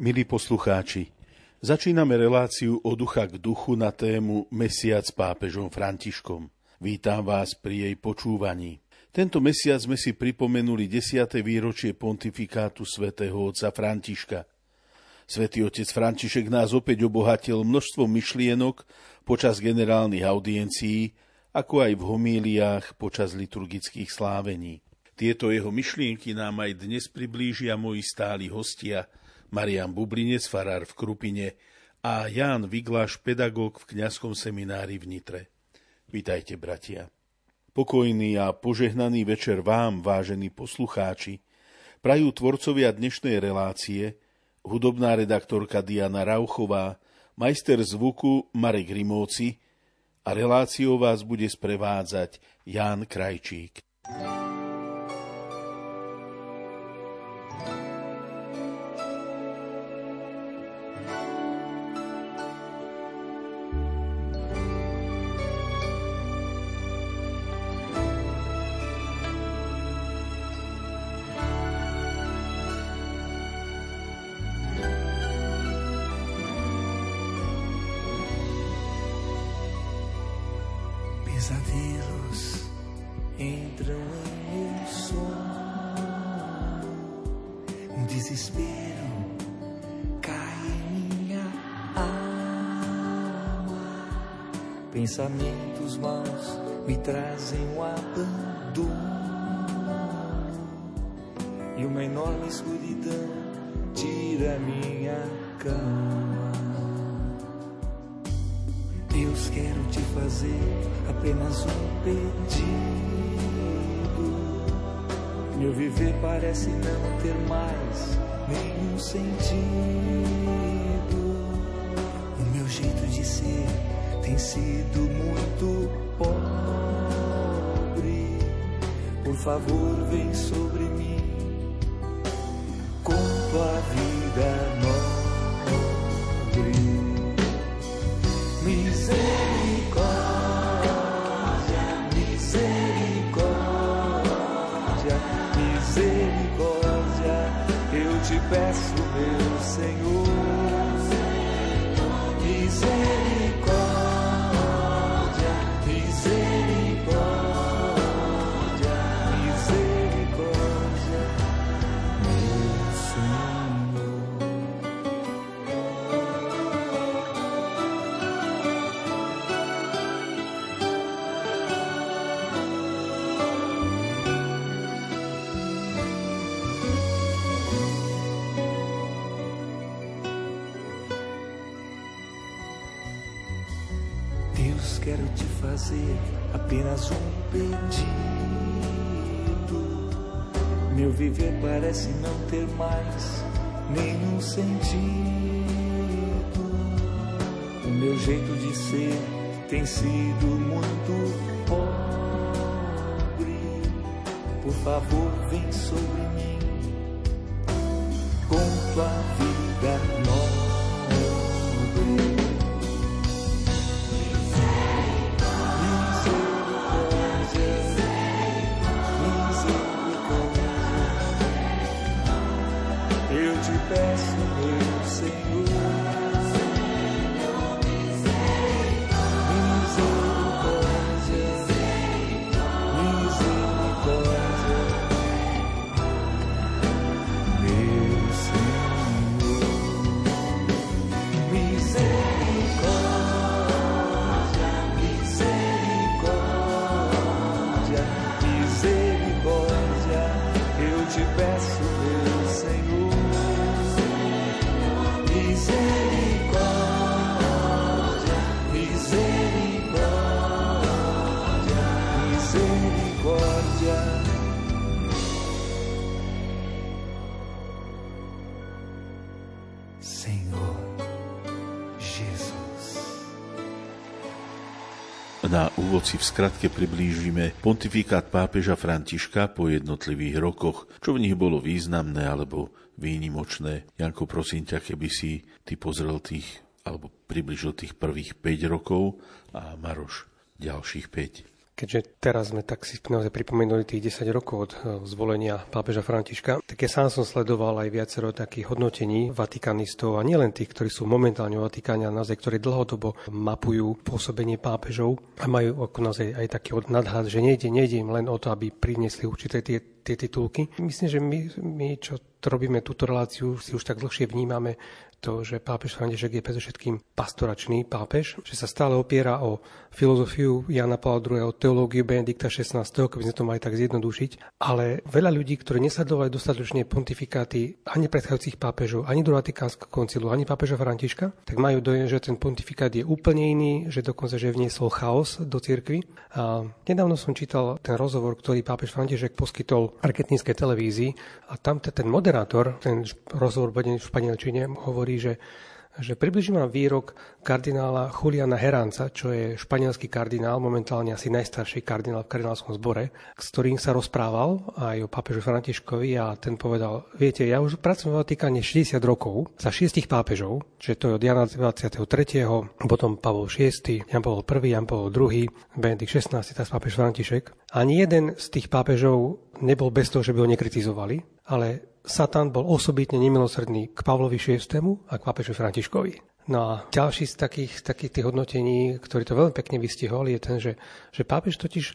Milí poslucháči, začíname reláciu Od ducha k duchu na tému Mesiac s pápežom Františkom. Vítam vás pri jej počúvaní. Tento mesiac sme si pripomenuli 10. výročie pontifikátu svätého otca Františka. Svätý otec František nás opäť obohatil množstvom myšlienok počas generálnych audiencií, ako aj v homíliách počas liturgických slávení. Tieto jeho myšlienky nám aj dnes priblížia moji stáli hostia, Marián Bublinec, farár v Krupine, a Ján Vigláš, pedagóg v kňazskom seminári v Nitre. Vitajte, bratia. Pokojný a požehnaný večer vám, vážení poslucháči, prajú tvorcovia dnešnej relácie, hudobná redaktorka Diana Rauchová, majster zvuku Marek Rimóci a reláciou vás bude sprevádzať Ján Krajčík. Pesadelos entram em meu sono, desespero cai em minha alma, pensamentos maus me trazem o abandono e uma enorme escuridão tira minha calma. Deus, quero te fazer apenas um pedido. Meu viver parece não ter mais nenhum sentido. O meu jeito de ser tem sido muito pobre. Por favor, vem sobre mim com tua vida nobre. Misericórdia, te peço, meu Senhor, misericórdia, misericórdia, misericórdia, meu Senhor. Quero te fazer apenas um pedido. Meu viver parece não ter mais nenhum sentido. O meu jeito de ser tem sido muito pobre. Por favor, vem sobre mim com tua vida nobre. Peço, meu Senhor, misericórdia, misericórdia, meu Senhor, misericórdia, misericórdia, misericórdia, eu te peço, meu Senhor. Misericórdia, misericórdia, misericórdia. Senhor Jesus. Na úvod si v skratke priblížime pontifikát pápeža Františka po jednotlivých rokoch, čo v nich bolo významné alebo výnimočné. Janko, prosím ťa, keby si ty pozrel tých, alebo približil tých prvých 5 rokov a Maroš ďalších 5. Keďže teraz sme tak si naozaj pripomenuli tých 10 rokov od zvolenia pápeža Františka, tak ja sám som sledoval aj viacero takých hodnotení vatikanistov a nielen tých, ktorí sú momentálne v Vatikáne, ale naozaj, ktorí dlhodobo mapujú pôsobenie pápežov a majú naozaj aj taký nadhľad, že nejde im len o to, aby priniesli určité tie titulky. Myslím, že my čo robíme túto reláciu, si už tak dlhšie vnímame to, že pápež František je predovšetkým pastoračný pápež, že sa stále opiera o filozofiu Jana Pavla II, teológiu Benedikta XVI, keby sme to mali tak zjednodušiť, ale veľa ľudí, ktorí nesledovali dostatočne pontifikáty ani predchádzajúcich pápežov, ani do Vatikánskeho koncilu, ani pápeža Františka, tak majú dojem, že ten pontifikát je úplne iný, že dokonca že vniesol chaos do cirkvi. A nedávno som čítal ten rozhovor, ktorý pápež František poskytol argentínskej televízii a tam ten moderátor, ten rozhovor bude v španielčine, hovorí, že približím vám výrok kardinála Juliana Herranza, čo je španielský kardinál, momentálne asi najstarší kardinál v kardinálskom zbore, s ktorým sa rozprával aj o pápežu Františkovi a ten povedal, viete, ja už pracujem v Vatikáne 60 rokov za 6 pápežov, že to je od Jana 23., potom Pavol VI, Jan Pavol I, Jan Pavol II, Benedikt XVI, teraz pápež František. Ani jeden z tých pápežov nebol bez toho, že by ho nekritizovali, ale Satan bol osobitne nemilosrdný k Pavlovi VI a k pápežu Františkovi. No a ďalší z takých tých hodnotení, ktorý to veľmi pekne vystihol, je ten, že pápež totiž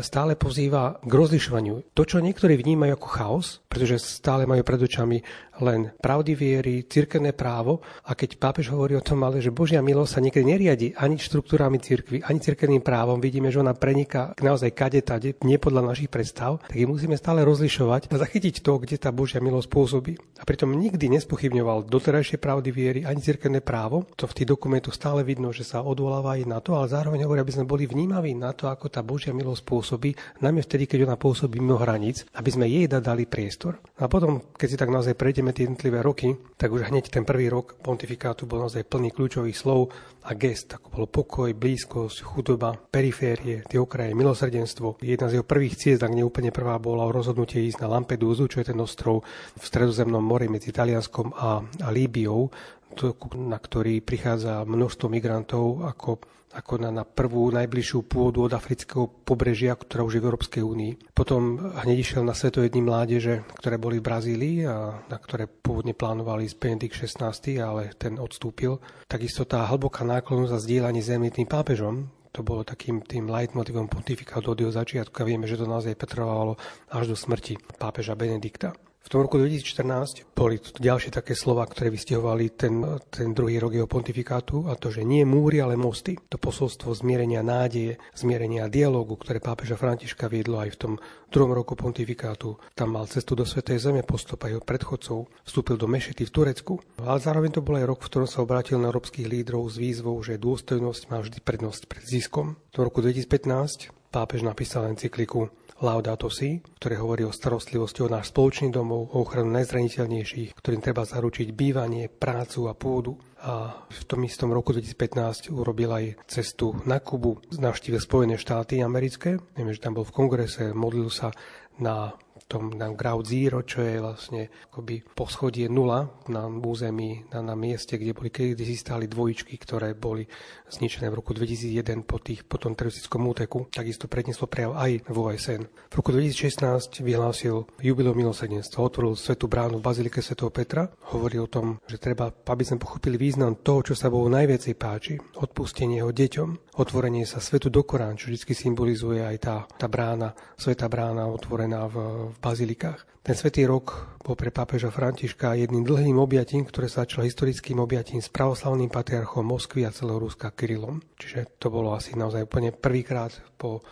stále pozýva k rozlišovaniu. To, čo niektorí vnímajú ako chaos, pretože stále majú pred očami len pravdy viery, cirkevné právo, a keď pápež hovorí o tom, ale že Božia milosť sa niekedy neriadi ani štruktúrami cirkvi, ani cirkevným právom, vidíme, že ona preniká naozaj kadetade, nie podľa našich predstav, tak ich musíme stále rozlišovať a zachytiť to, kde tá Božia milosť pôsobí. A pritom nikdy nespochybňoval doterajšie pravdy viery ani cirkevné právo. To v tých dokumentoch stále vidno, že sa odvoláva aj na to, ale zároveň hovorí, aby sme boli vnímaví na to, ako tá Božia milosť pôsobí, najmä vtedy, keď ona pôsobí mimo hraníc, aby sme jej dali priestor. A potom, keď si tak naozaj prejdeme tie jednotlivé roky, tak už hneď ten prvý rok pontifikátu bol naozaj plný kľúčových slov a gest, ako bolo pokoj, blízkosť, chudoba, periférie, tie okraje, milosrdenstvo. Jedna z jeho prvých ciest, ak neúplne prvá, bola o rozhodnutie ísť na Lampedúzu, čo je ten ostrov v Stredozemnom mori medzi Talianskom a Líbiou, na ktorý prichádza množstvo migrantov ako na prvú najbližšiu pôdu od afrického pobrežia, ktorá už je v Európskej únii. Potom hneď išiel na Svetové dni mládeže, ktoré boli v Brazílii a na ktoré pôvodne plánovali ísť Benedikt XVI, ale ten odstúpil. Takisto tá hlboká náklonnosť a zdieľanie zemným pápežom, to bolo takým tým leitmotívom pontifikátu od jeho začiatka. Vieme, že to naozaj pretrvalo až do smrti pápeža Benedikta. V tom roku 2014 boli ďalšie také slova, ktoré vystihovali ten druhý rok jeho pontifikátu, a to, že nie múry, ale mosty. To posolstvo zmierenia nádeje, zmierenia dialógu, ktoré pápeža Františka viedlo aj v tom druhom roku pontifikátu. Tam mal cestu do Svätej Zeme postup aj jeho predchodcov, vstúpil do mešity v Turecku. Ale zároveň to bol aj rok, v ktorom sa obrátil na európskych lídrov s výzvou, že dôstojnosť má vždy prednosť pred ziskom. V tom roku 2015 pápež napísal encykliku Laudato Si, ktoré hovorí o starostlivosti o náš spoločný domov, o ochranu najzraniteľnejších, ktorým treba zaručiť bývanie, prácu a pôdu. A v tom istom roku 2015 urobil aj cestu na Kubu, navštívil Spojené štáty americké. Neviem, že tam bol v kongrese, modlil sa na Ground Zero, čo je vlastne akoby poschodie nula na území, na mieste, kde boli kedysi stáli dvojičky, ktoré boli zničené v roku 2001 po tom teroristickom úteku. Takisto prednieslo prejav aj v OSN. V roku 2016 vyhlásil jubileum milosrdenstva, otvoril svätú bránu v bazilike svätého Petra, hovoril o tom, že treba, aby sme pochopili význam toho, čo sa Bohu najviacej páči, odpustenie jeho deťom, otvorenie sa svetu do Korán, čo vždy symbolizuje aj tá brána, svätá brána otvorená v bazilikách. Ten svätý rok bol pre pápeža Františka jedným dlhým objatím, ktoré sa začalo historickým objatím s pravoslavným patriarchom Moskvy a celého Ruska Kirillom. Čiže to bolo asi naozaj úplne prvýkrát po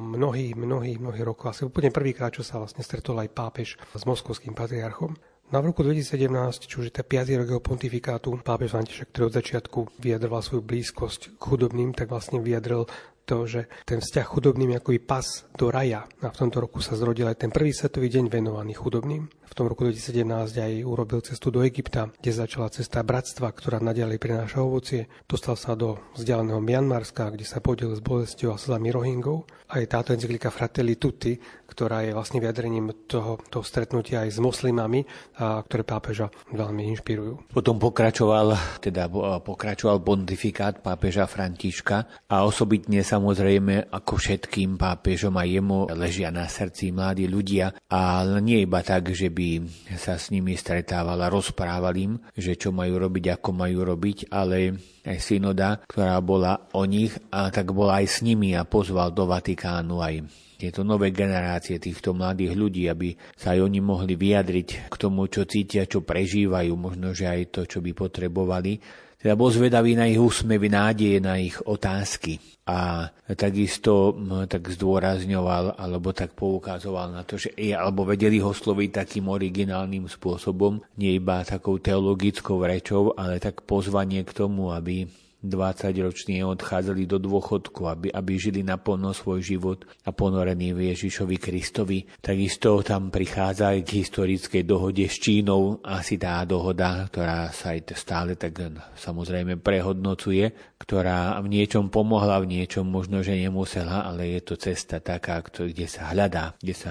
mnohých rokoch, asi úplne prvýkrát, čo sa vlastne stretol aj pápež s moskovským patriarchom. Na v roku 2017, čo už je tá 5. rok jeho pontifikátu, pápež František, ktorý od začiatku vyjadroval svoju blízkosť k chudobným, tak vlastne vyjadril to, že ten vzťah chudobným je akoby pas do raja. A v tomto roku sa zrodil aj ten prvý svetový deň venovaný chudobným. V tom roku 2017 aj urobil cestu do Egypta, kde začala cesta bratstva, ktorá naďalej prináša ovocie. Dostal sa do vzdialeného Mianmarska, kde sa podielil s bolesťou a slzami Rohingov. Aj táto encyklika Fratelli Tutti, ktorá je vlastne vyjadrením toho stretnutia aj s moslimami, a ktoré pápeža veľmi inšpirujú. Potom pokračoval pontifikát pápeža Františka a osobitne sa Samozrejme, ako všetkým pápežom a jemu ležia na srdci mladí ľudia, a nie iba tak, že by sa s nimi stretával a rozprával im, že čo majú robiť, ako majú robiť, ale aj synoda, ktorá bola o nich, a tak bola aj s nimi a pozval do Vatikánu aj tieto nové generácie týchto mladých ľudí, aby sa aj oni mohli vyjadriť k tomu, čo cítia, čo prežívajú, možno že aj to, čo by potrebovali. Teda bol zvedavý na ich úsmevy, nádeje, na ich otázky. A takisto tak zdôrazňoval, alebo tak poukazoval na to, že alebo vedeli ho sloviť takým originálnym spôsobom, nie iba takou teologickou rečou, ale tak pozvanie k tomu, aby 20-roční odchádzali do dôchodku, aby žili naplno svoj život a ponorení v Ježišovi Kristovi. Takisto tam prichádza aj k historickej dohode s Čínou, asi tá dohoda, ktorá sa aj stále tak samozrejme prehodnocuje, ktorá v niečom pomohla, v niečom možno, že nemusela, ale je to cesta taká, kde sa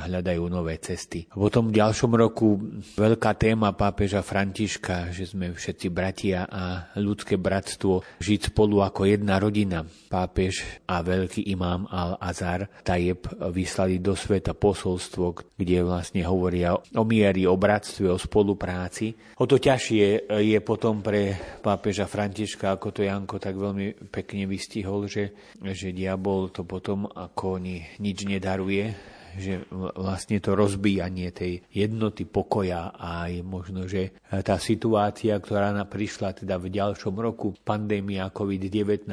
hľadajú nové cesty. A potom v ďalšom roku veľká téma pápeža Františka, že sme všetci bratia a ľudské bratstvo, spolu ako jedna rodina. Pápež a veľký imám Al-Azhar Tajeb vyslali do sveta posolstvo, kde vlastne hovoria o mieri, o bratstve, o spolupráci. O to ťažšie je potom pre pápeža Františka, ako to Janko tak veľmi pekne vystihol, že diabol to potom ako nič nedaruje, že vlastne to rozbíjanie tej jednoty, pokoja a aj možno, že tá situácia, ktorá prišla teda v ďalšom roku, pandémia COVID-19,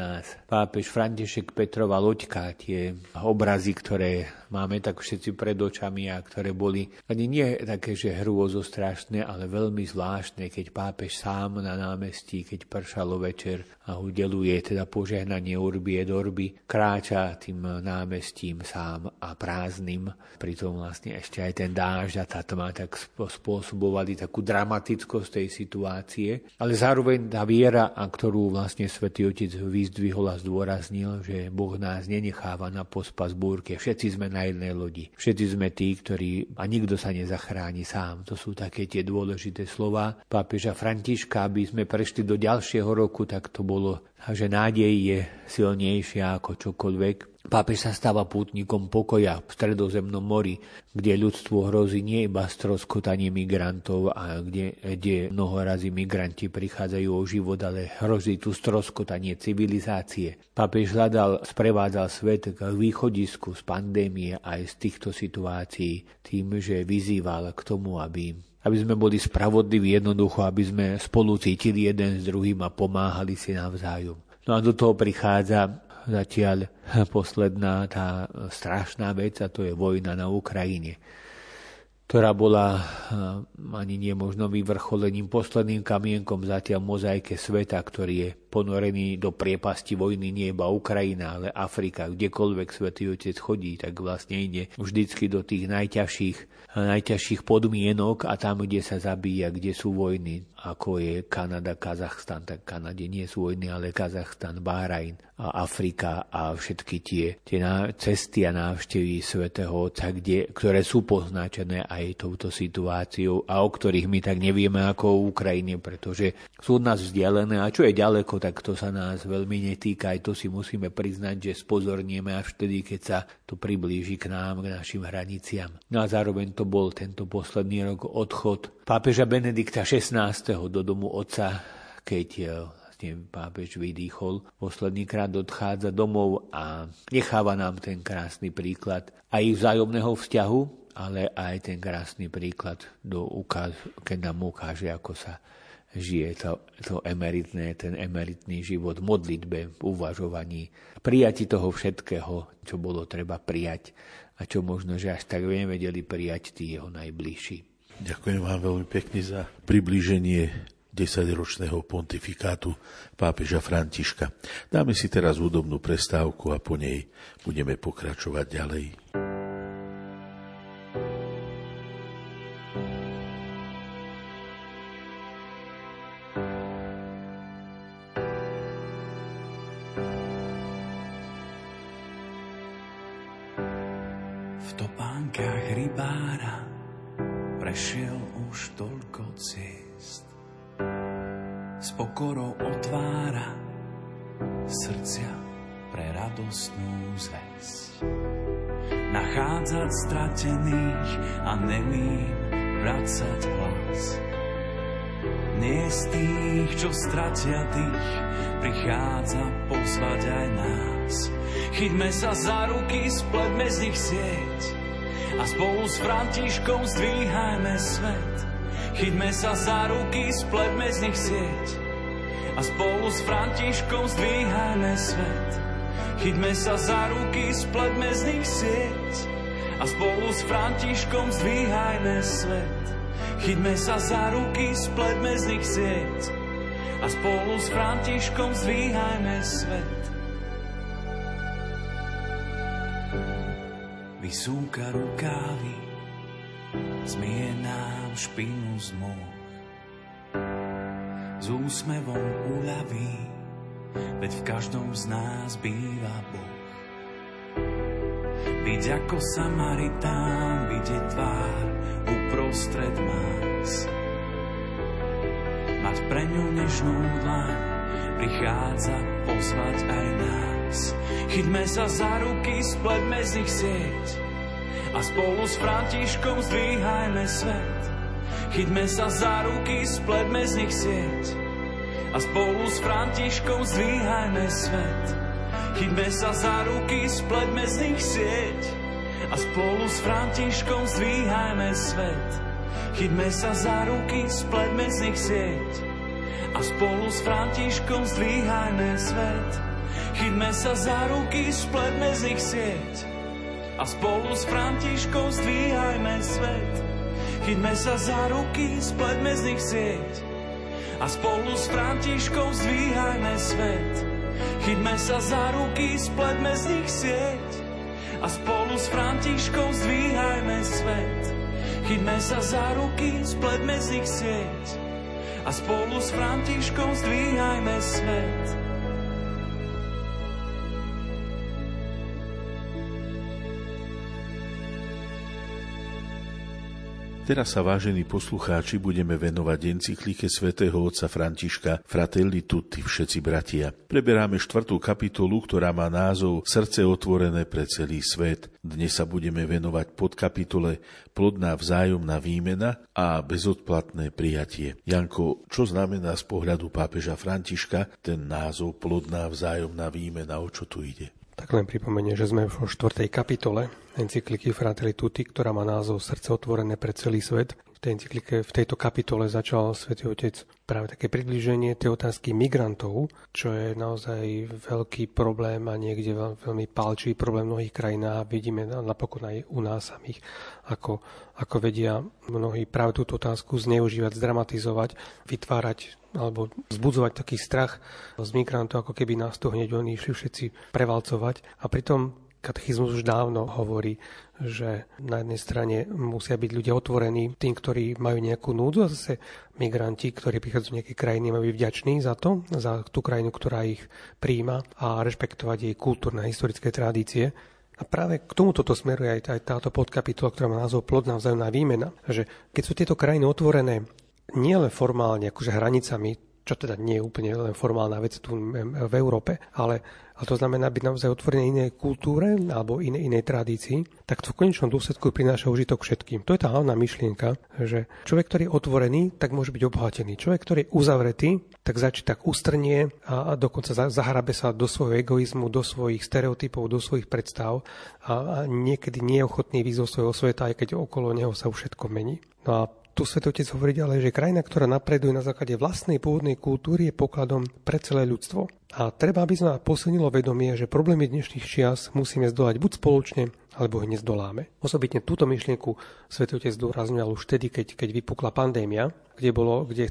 pápež František, Petrova loďka, tie obrazy, ktoré máme tak všetci pred očami a ktoré boli ani nie také, že hrôzo strašné, ale veľmi zvláštne, keď pápež sám na námestí, keď pršalo večer a udeluje teda požehnanie Urbi et Orbi, kráča tým námestím sám a prázdnym. Pritom vlastne ešte aj ten dážď a tá tma tak spôsobovali takú dramatickosť tej situácie, ale zároveň tá viera, a ktorú vlastne Svätý Otec vyzdvihol a zdôraznil, že Boh nás nenecháva na pospas búrke, všetci sme na jednej lodi, všetci sme tí, ktorí, a nikto sa nezachráni sám. To sú také tie dôležité slova pápeža Františka. Aby sme prešli do ďalšieho roku, tak to bolo, že nádej je silnejšia ako čokoľvek. Pápež sa stáva pútnikom pokoja v Stredozemnom mori, kde ľudstvu hrozí nie iba stroskotanie migrantov, a kde mnoho razy migranti prichádzajú o život, ale hrozí tu stroskotanie civilizácie. Pápež sprevádzal svet k východisku z pandémie aj z týchto situácií tým, že vyzýval k tomu, aby sme boli spravodliví, jednoducho, aby sme spolu cítili jeden s druhým a pomáhali si navzájom. No a do toho prichádza zatiaľ posledná tá strašná vec, a to je vojna na Ukrajine, ktorá bola ani nie možno vyvrcholením, posledným kamienkom zatiaľ mozaike sveta, ktorý je ponorený do priepasti vojny, nie iba Ukrajina, ale Afrika. Kdekoľvek Svätý Otec chodí, tak vlastne ide vždycky do tých najťažších podmienok, a tam, kde sa zabíja, kde sú vojny, ako je Kanada, Kazachstan, tak Kanade nie sú vojny, ale Kazachstan, Bahrajn a Afrika a všetky tie cesty a návštevy Svätého Otca, ktoré sú poznačené aj touto situáciou a o ktorých my tak nevieme ako o Ukrajine, pretože sú od nás vzdialené, a čo je ďaleko, tak to sa nás veľmi netýka. Aj to si musíme priznať, že spozornieme až vtedy, keď sa to priblíži k nám, k našim hraniciam. No a zároveň to bol tento posledný rok odchod pápeža Benedikta XVI. Do domu Otca, keď pápež vydýchol, poslednýkrát odchádza domov a necháva nám ten krásny príklad aj vzájomného vzťahu, ale aj ten krásny príklad, keď nám ukáže, ako sa žije ten emeritný život v modlitbe, v uvažovaní, prijati toho všetkého, čo bolo treba prijať a čo možno, že až tak nevedeli prijať tí jeho najbližší. Ďakujem vám veľmi pekne za priblíženie 10-ročného pontifikátu pápeža Františka. Dáme si teraz hudobnú prestávku a po nej budeme pokračovať ďalej. pre radosnú zväzť. Nachádzať stratených a nemým vracať hlas. Nie z tých, čo stratia dých, prichádza pozvať aj nás. Chyťme sa za ruky, spletme z nich sieť a spolu s Františkom zdvíhajme svet. Chyťme sa za ruky, spletme z nich sieť a spolu s Františkom zdvíhajme svet. Chyťme sa za ruky, spletme z nich sieť a spolu s Františkom zdvíhajme svet. Chyťme sa za ruky, spletme z nich sieť a spolu s Františkom zdvíhajme svet. Vysúka rukávy, zmije nám špinu z môh, s úsmevom uľaví, veď v každom z nás býva Boh. Byť ako Samaritán, vidieť tvár uprostred nás, mať pre ňu nežnú dlaň, prichádza pozvať aj nás. Chyťme sa za ruky, spletme z nich sieť a spolu s Františkom zdvíhajme svet. Chyťme sa za ruky, spletme z nich sieť a spolu s Františkom zdvíhajme svet. Chyťme sa za ruky, spletme z nich sieť a spolu s Františkom zdvíhajme svet. Chyťme sa za ruky, spletme z nich sieť a spolu s Františkom zdvíhajme svet. Chyťme sa za ruky, spletme z nich sieť a spolu s Františkom zdvíhajme svet. Chyťme sa za ruky, spletme z nich sieť a spolu s Františkom zdvíhajme svet. Chyťme sa za ruky, spletme z nich sieť a spolu s Františkom zdvíhajme svet. Chyťme sa za ruky, spletme z nich sieť a spolu s Františkom zdvíhajme svet. Teraz sa, vážení poslucháči, budeme venovať encyklike svätého otca Františka Fratelli Tutti, všetci bratia. Preberáme 4. kapitolu, ktorá má názov Srdce otvorené pre celý svet. Dnes sa budeme venovať podkapitole Plodná vzájomná výmena a bezodplatné prijatie. Janko, čo znamená z pohľadu pápeža Františka ten názov Plodná vzájomná výmena? O čo tu ide? Tak len pripomeniem, že sme vo 4. kapitole encykliky Fratelli Tutti, ktorá má názov Srdce otvorené pre celý svet. V tejto kapitole začal Svätý Otec práve také približenie tej otázky migrantov, čo je naozaj veľký problém a niekde veľmi palčivý problém v mnohých krajinách. Vidíme napokon aj u nás samých, ako vedia mnohí práve túto otázku zneužívať, zdramatizovať, vytvárať alebo vzbudzovať taký strach z migrantov, ako keby nás to hneď oni išli všetci prevalcovať. A pritom katechizmus už dávno hovorí, že na jednej strane musia byť ľudia otvorení tým, ktorí majú nejakú núdzu, a zase migranti, ktorí prichádzajú z nejakej krajiny, majú byť vďační za to, za tú krajinu, ktorá ich prijíma, a rešpektovať jej kultúrne a historické tradície. A práve k tomuto smeruje aj táto podkapitola, ktorá má názov Plodná vzájomná výmena, že keď sú tieto krajiny otvorené nielen formálne, akože hranicami, čo teda nie je úplne len formálna vec tu v Európe, ale to znamená byť naozaj otvorené inej kultúre alebo inej tradícii, tak to v konečnom dôsledku prináša užitok všetkým. To je tá hlavná myšlienka, že človek, ktorý je otvorený, tak môže byť obohatený. Človek, ktorý je uzavretý, tak ustrnie a dokonca zahrabe sa do svojho egoizmu, do svojich stereotypov, do svojich predstav a niekedy nie je ochotný výjsť zo svojho sveta, aj keď okolo neho sa už všetko mení. No a tu Svätý Otec hovorí ďalej, že krajina, ktorá napreduje na základe vlastnej pôvodnej kultúry, je pokladom pre celé ľudstvo. A treba, aby sme posilnilo vedomie, že problémy dnešných čias musíme zdolať buď spoločne, alebo ich nezdoláme. Osobitne túto myšlienku Svätý Otec zdôrazňoval už vtedy, keď vypukla pandémia, kde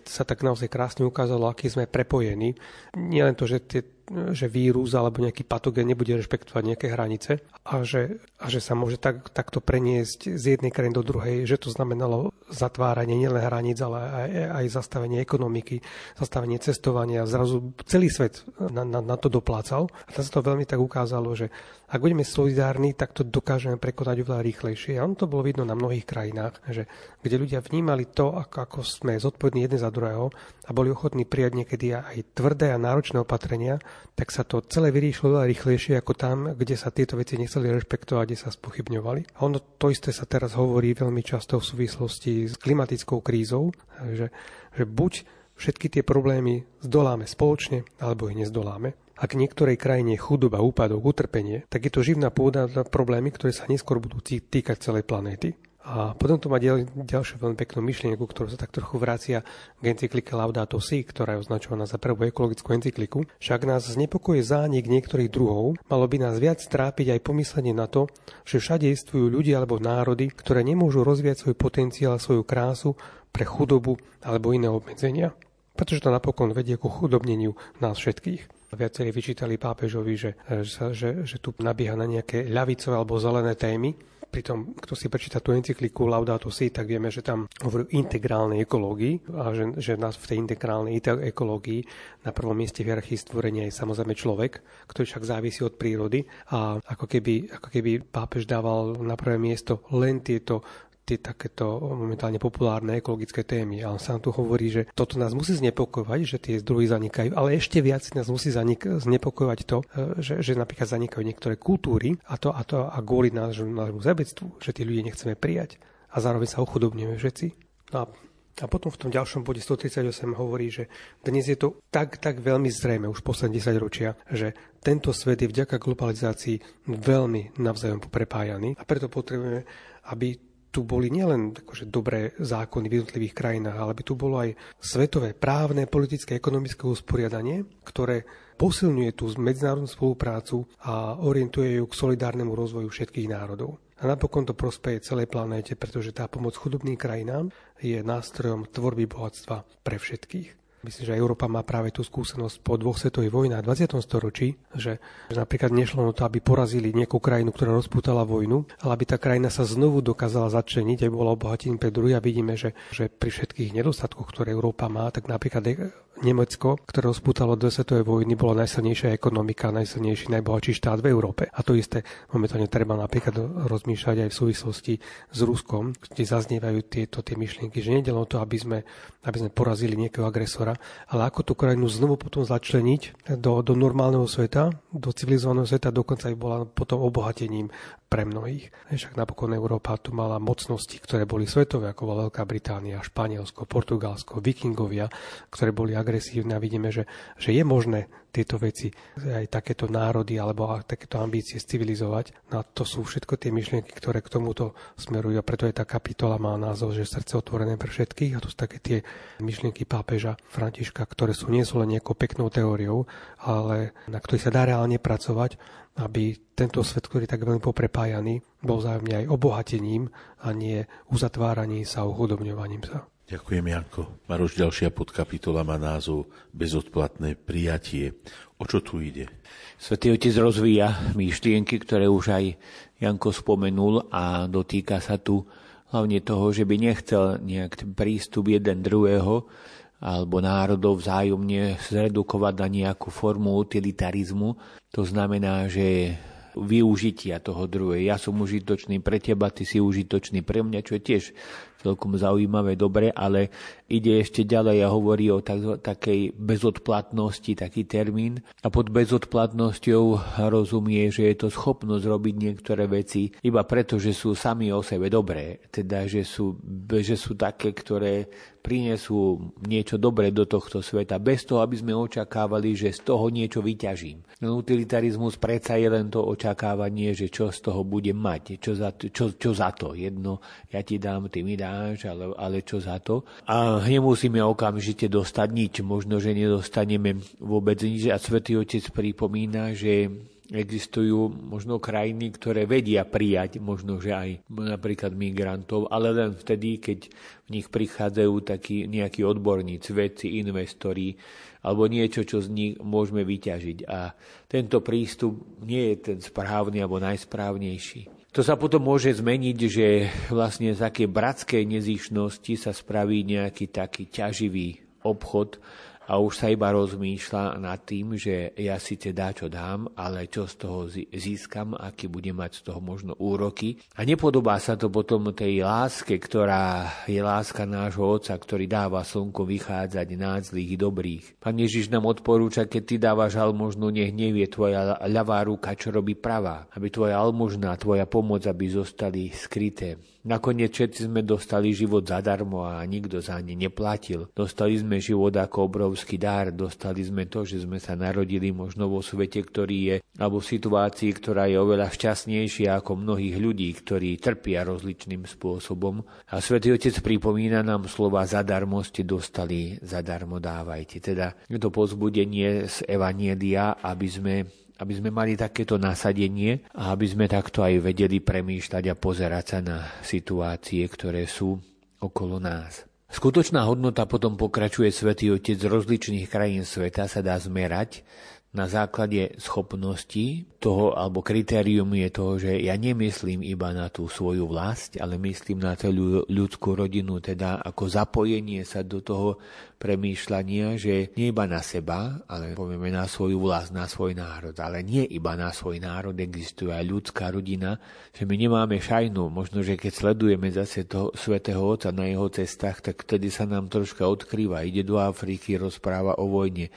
sa tak naozaj krásne ukázalo, aký sme prepojení. Nie len to, že vírus alebo nejaký patogén nebude rešpektovať nejaké hranice a že sa môže takto preniesť z jednej krajiny do druhej, že to znamenalo zatváranie nielen hraníc, ale aj zastavenie ekonomiky, zastavenie cestovania. Zrazu celý svet na to doplácal. A tam sa to veľmi tak ukázalo, že ak budeme solidárni, tak to dokážeme prekonať oveľa rýchlejšie. A ono to bolo vidno na mnohých krajinách, že kde ľudia vnímali to, ako sme zodpovední jeden za druhého a boli ochotní prijať niekedy aj tvrdé a náročné opatrenia, tak sa to celé vyriešilo oveľa rýchlejšie ako tam, kde sa tieto veci nechceli rešpektovať, kde sa spochybňovali. A ono to isté sa teraz hovorí veľmi často v súvislosti s klimatickou krízou, že buď všetky tie problémy zdoláme spoločne, alebo ich nezdoláme. Ak v niektorej krajine je chudoba, úpadok, utrpenie, tak je to živná pôda na problémy, ktoré sa neskôr budú týkať celej planéty. A potom to má ďalšiu veľmi peknú myšlienku, ktorú sa tak trochu vracia k encyklike Laudato Si, ktorá je označovaná za prvú ekologickú encykliku. Však nás znepokoje zánik niektorých druhov, malo by nás viac trápiť aj pomyslenie na to, že všade existujú ľudia alebo národy, ktoré nemôžu rozvíjať svoj potenciál, svoju krásu pre chudobu alebo iné obmedzenia. Pretože to napokon vedie ku chudobneniu nás všetkých. Viacerí vyčítali pápežovi, že tu nabieha na nejaké ľavicové alebo zelené témy. Pritom, kto si prečíta tú encykliku Laudato Si, tak vieme, že tam hovorí o integrálnej ekológii a že nás v tej integrálnej ekológii na prvom mieste v hierarchii stvorenia je samozrejme človek, ktorý však závisí od prírody a ako keby pápež dával na prvé miesto len tie takéto momentálne populárne ekologické témy. A on sám tu hovorí, že toto nás musí znepokojovať, že tie druhy zanikajú, ale ešte viac nás musí znepokojovať to, že napríklad zanikajú niektoré kultúry a kvôli nášmu sebectvu, že tí ľudia nechceme prijať a zároveň sa ochudobníme všetci. A potom v tom ďalšom bode 138 hovorí, že dnes je to tak veľmi zrejme, už posledné 10 ročia, že tento svet je vďaka globalizácii veľmi navzájom prepájaný a preto potrebujeme, aby tu boli nielen akože dobré zákony v jednotlivých krajinách, ale by tu bolo aj svetové právne, politické, ekonomické usporiadanie, ktoré posilňuje tú medzinárodnú spoluprácu a orientuje ju k solidárnemu rozvoju všetkých národov. A napokon to prospeje celej planéte, pretože tá pomoc chudobným krajinám je nástrojom tvorby bohatstva pre všetkých. Myslím, že Európa má práve tú skúsenosť po dvoch svetových vojnách v 20. storočí, že napríklad nešlo o to, aby porazili nejakú krajinu, ktorá rozpútala vojnu, ale aby tá krajina sa znovu dokázala začleniť, aby bola obohatením pre druhý. A vidíme, že pri všetkých nedostatkoch, ktoré Európa má, tak napríklad Nemecko, ktoré rozpútalo dve svetové vojny, bola najsilnejšia ekonomika, najsilnejší, najbohatší štát v Európe. A to isté momentálne treba napríklad rozmýšľať aj v súvislosti s Ruskom, kde zaznievajú tie myšlienky, že nejde o to, aby sme porazili nejakého agresora, ale ako tú krajinu znovu potom začleniť do normálneho sveta, do civilizovaného sveta, dokonca aj bola potom obohatením pre mnohých. Však napokon Európa tu mala mocnosti, ktoré boli svetové, ako bola Veľká Británia, Španielsko, Portugalsko, Vikingovia, ktoré boli agresívne a vidíme, že je možné tieto veci, aj takéto národy alebo aj takéto ambície civilizovať. No to sú všetko tie myšlienky, ktoré k tomuto smerujú a preto je tá kapitola má názov, že srdce otvorené pre všetkých a to sú také tie myšlienky pápeža Františka, ktoré sú nie sú len nejakou peknou teóriou, ale na ktorých sa dá reálne pracovať, aby tento svet, ktorý je tak veľmi poprepájaný, bol vzájomne aj obohatením a nie uzatváraním sa, ochudobňovaním sa. Ďakujem, Janko. Maroš, ďalšia podkapitola má názov Bezodplatné prijatie. O čo tu ide? Svätý Otec rozvíja myšlienky, ktoré už aj Janko spomenul a dotýka sa tu hlavne toho, že by nechcel nejak prístup jeden druhého alebo národov vzájomne zredukovať na nejakú formu utilitarizmu. To znamená, že využitia toho druhého. Ja som užitočný pre teba, ty si užitočný pre mňa, čo je tiež celkom zaujímavé, dobre, ale ide ešte ďalej a hovorí o takej bezodplatnosti, taký termín. A pod bezodplatnosťou rozumie, že je to schopnosť robiť niektoré veci iba preto, že sú sami o sebe dobré. Teda, že sú také, ktoré prinesú niečo dobré do tohto sveta, bez toho, aby sme očakávali, že z toho niečo vyťažím. Utilitarizmus predsa je len to očakávanie, že čo z toho budem mať, čo za to. Jedno, ja ti dám, ty mi dáš, ale čo za to. A nemusíme okamžite dostať nič, možno, že nedostaneme vôbec nič. A Svätý Otec pripomína, že existujú možno krajiny, ktoré vedia prijať, možno, že aj napríklad migrantov, ale len vtedy, keď v nich prichádzajú takí nejakí odborníci, vedci, investori, alebo niečo, čo z nich môžeme vyťažiť. A tento prístup nie je ten správny alebo najsprávnejší. To sa potom môže zmeniť, že vlastne z také bratskej nezišnosti sa spraví nejaký taký ťaživý obchod a už sa iba rozmýšľa nad tým, že ja síce dáčo dám, ale čo z toho získam, aký budem mať z toho možno úroky. A nepodobá sa to potom tej láske, ktorá je láska nášho Otca, ktorý dáva slnko vychádzať na zlých i dobrých. Pán Ježiš nám odporúča, keď ty dávaš almužnu, nech nevie tvoja ľavá ruka, čo robí pravá, aby tvoja almužná, tvoja pomoc, aby zostali skryté. Nakoniec všetci sme dostali život zadarmo a nikto za ne neplatil. Dostali sme život ako obrovský dar, dostali sme to, že sme sa narodili možno vo svete, ktorý je, alebo v situácii, ktorá je oveľa šťastnejšia ako mnohých ľudí, ktorí trpia rozličným spôsobom. A Svätý Otec pripomína nám slova zadarmo ste dostali, zadarmo dávajte. Teda je to povzbudenie z Evanjelia, aby sme mali takéto nasadenie a aby sme takto aj vedeli premýšľať a pozerať sa na situácie, ktoré sú okolo nás. Skutočná hodnota potom, pokračuje Svätý Otec, z rozličných krajín sveta sa dá zmerať na základe schopností toho, alebo kritérium je toho, že ja nemyslím iba na tú svoju vlast, ale myslím na celú ľudskú rodinu, teda ako zapojenie sa do toho premýšľania, že nie iba na seba, ale povieme na svoju vlast, na svoj národ, ale nie iba na svoj národ, existuje aj ľudská rodina, že my nemáme šajnu, možno, že keď sledujeme zase toho Svätého Otca na jeho cestách, tak vtedy sa nám troška odkrýva, ide do Afriky, rozpráva o vojne,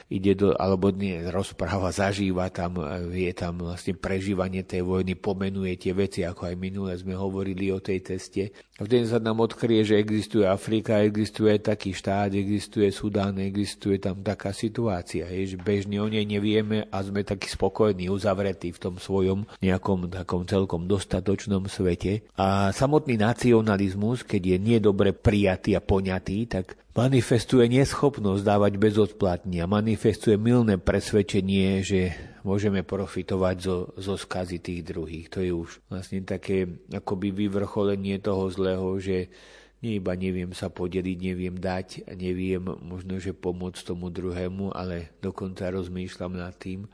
zažíva tam, je tam vlastne prežívanie tej vojny, pomenuje tie veci, ako aj minule sme hovorili o tej ceste. Vtedy sa nám odkrie, že existuje Afrika, existuje taký štát, existuje Sudán, existuje tam taká situácia, že bežne o nej nevieme a sme takí spokojní, uzavretí v tom svojom nejakom takom celkom dostatočnom svete. A samotný nacionalizmus, keď je nedobre prijatý a poňatý, tak manifestuje neschopnosť dávať bezodplatne a manifestuje mylné presvedčenie, že môžeme profitovať zo skazy tých druhých. To je už vlastne také akoby vyvrcholenie toho zlého, že nie iba neviem sa podeliť, neviem dať, neviem možno, že pomôcť tomu druhému, ale dokonca rozmýšľam nad tým,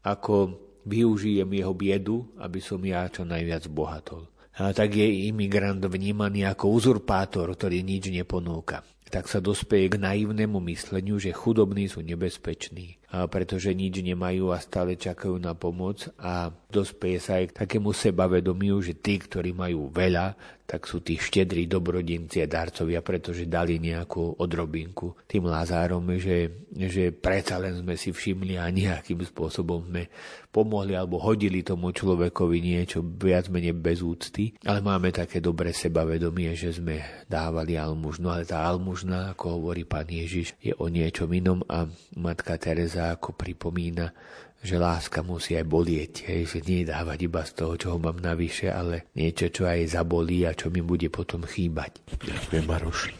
ako využijem jeho biedu, aby som ja čo najviac bohatol. A tak je imigrant vnímaný ako uzurpátor, ktorý nič neponúka. Tak sa dospeje k naivnému mysleniu, že chudobní sú nebezpeční, pretože nič nemajú a stále čakajú na pomoc, a dospeje sa aj k takému sebavedomiu, že tí, ktorí majú veľa, tak sú tí štedrí dobrodinci a darcovia, pretože dali nejakú odrobinku tým Lázárom, že predsa len sme si všimli a nejakým spôsobom sme pomohli alebo hodili tomu človekovi niečo viac menej bez úcty, ale máme také dobré sebavedomie, že sme dávali almužnu, ale tá almužná, ako hovorí Pán Ježiš, je o niečom inom a Matka Teresa ako pripomína, že láska musí aj bolieť, že nie dávať iba z toho, čo mám navyše, ale niečo, čo aj zabolí a čo mi bude potom chýbať. Ďakujem, Maroš.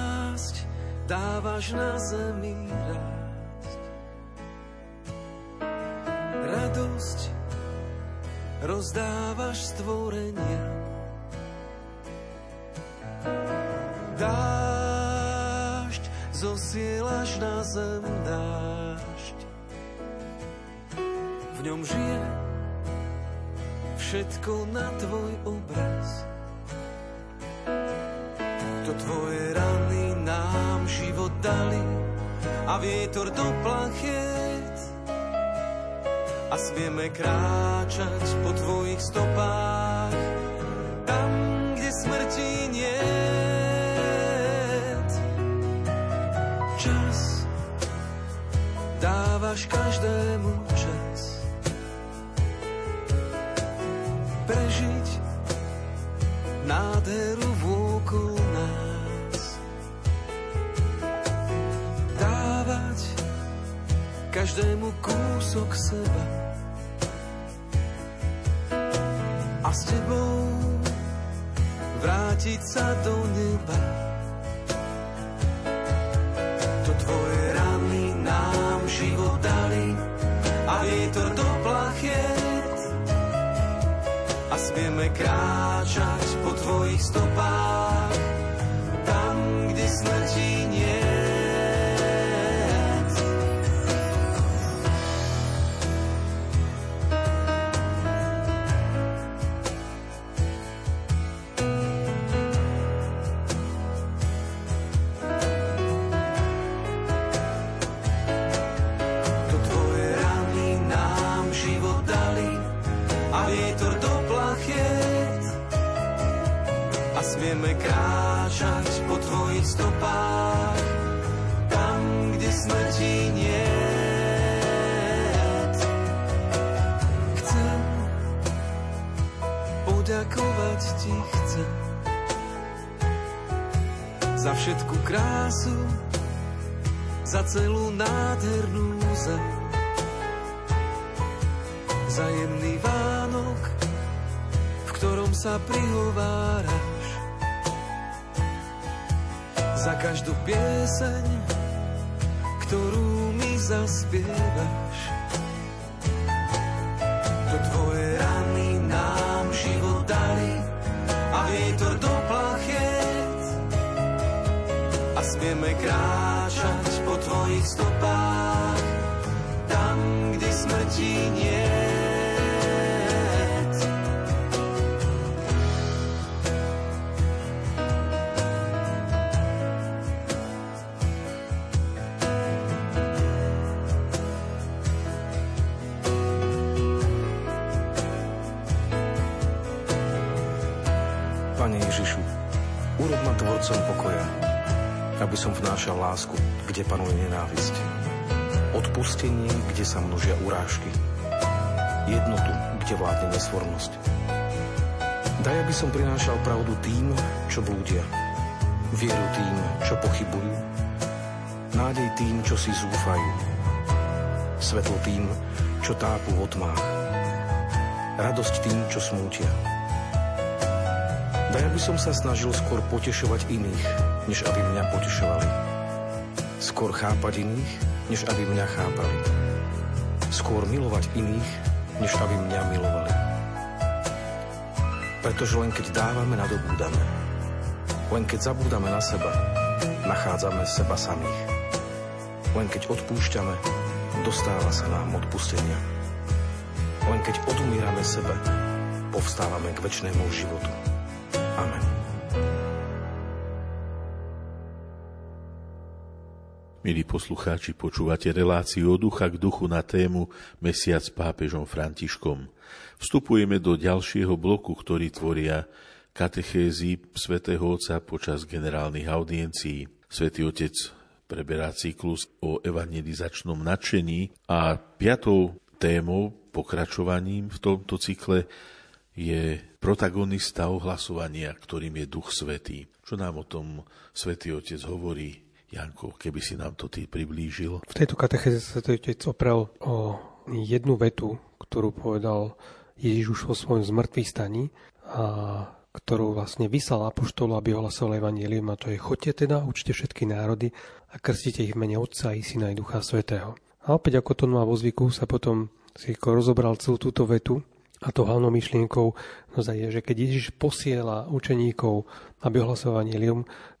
Rásť dávaš na zemi, radosť rozdávaš stvorenia. Dážď zosielaš na zem, dážď. V ňom žije všetko na tvoj obraz. To tvoje rany nám život dali a vietor do plachet. A smieme kráčať po tvojich stopách, tam, kde smrti niet. Čas dávaš každému čas. Prežiť nádheru vôkol nás. Dávať každému kúsok seba. A s tebou vrátiť sa do neba. To tvoje rany nám život dali a vietor do plachet. A vieme kráčať po tvojich stopách, tam, kde smrti niet. To tvoje rány nám život dali a vietor do plachet, a smieme kráčať po tvojich stopách, tam, kde smrti niet. Chcem poďakovať ti, chcem za všetku krásu, za celú nádhernú zem, za jemný Vánok, v ktorom sa prihováraš, za každú pieseň, ktorú mi zaspievaš. To tvoje rany nám život dali a vietor do plachet, a smieme kráčať po tvojich stopách, tam, kde smrti nie. Aby som vnášal lásku, kde panuje nenávisť, odpustenie, kde sa množia urážky, jednotu, kde vládne nesvornosť. Daj, aby som prinášal pravdu tým, čo blúdia, vieru tým, čo pochybujú, nádej tým, čo si zúfajú, svetlo tým, čo tápu v tmách, radosť tým, čo smútia. Daj, aby som sa snažil skôr potešovať iných, než aby mňa potešovali. Skôr chápať iných, než aby mňa chápali. Skôr milovať iných, než aby mňa milovali. Pretože len keď dávame, nadobúdame. Len keď zabúdame na seba, nachádzame seba samých. Len keď odpúšťame, dostáva sa nám odpustenia. Len keď odumírame sebe, povstávame k večnému životu. Amen. Milí poslucháči, počúvate reláciu Od ducha k duchu na tému Mesiac s pápežom Františkom. Vstupujeme do ďalšieho bloku, ktorý tvoria katechézy svätého Otca počas generálnych audiencií. Svätý Otec preberá cyklus o evangelizačnom nadšení a piatou témou, pokračovaním v tomto cykle, je protagonista ohlasovania, ktorým je Duch Svätý. Čo nám o tom Svätý Otec hovorí? Janko, keby si nám to ty priblížil. V tejto katechéze sa Svätý Otec oprel o jednu vetu, ktorú povedal Ježiš už vo svojom zmŕtvychvstaní a ktorú vlastne vyslal apoštolov, aby ohlasovali evanjelium, a to je: choďte teda, učte všetky národy a krstite ich v mene Otca i Syna i Ducha Svätého. A opäť, ako to má vo zvyku, sa potom si rozobral celú túto vetu. A to hlavnou myšlienkou je, že keď Ježiš posiela učeníkov na ohlasovanie,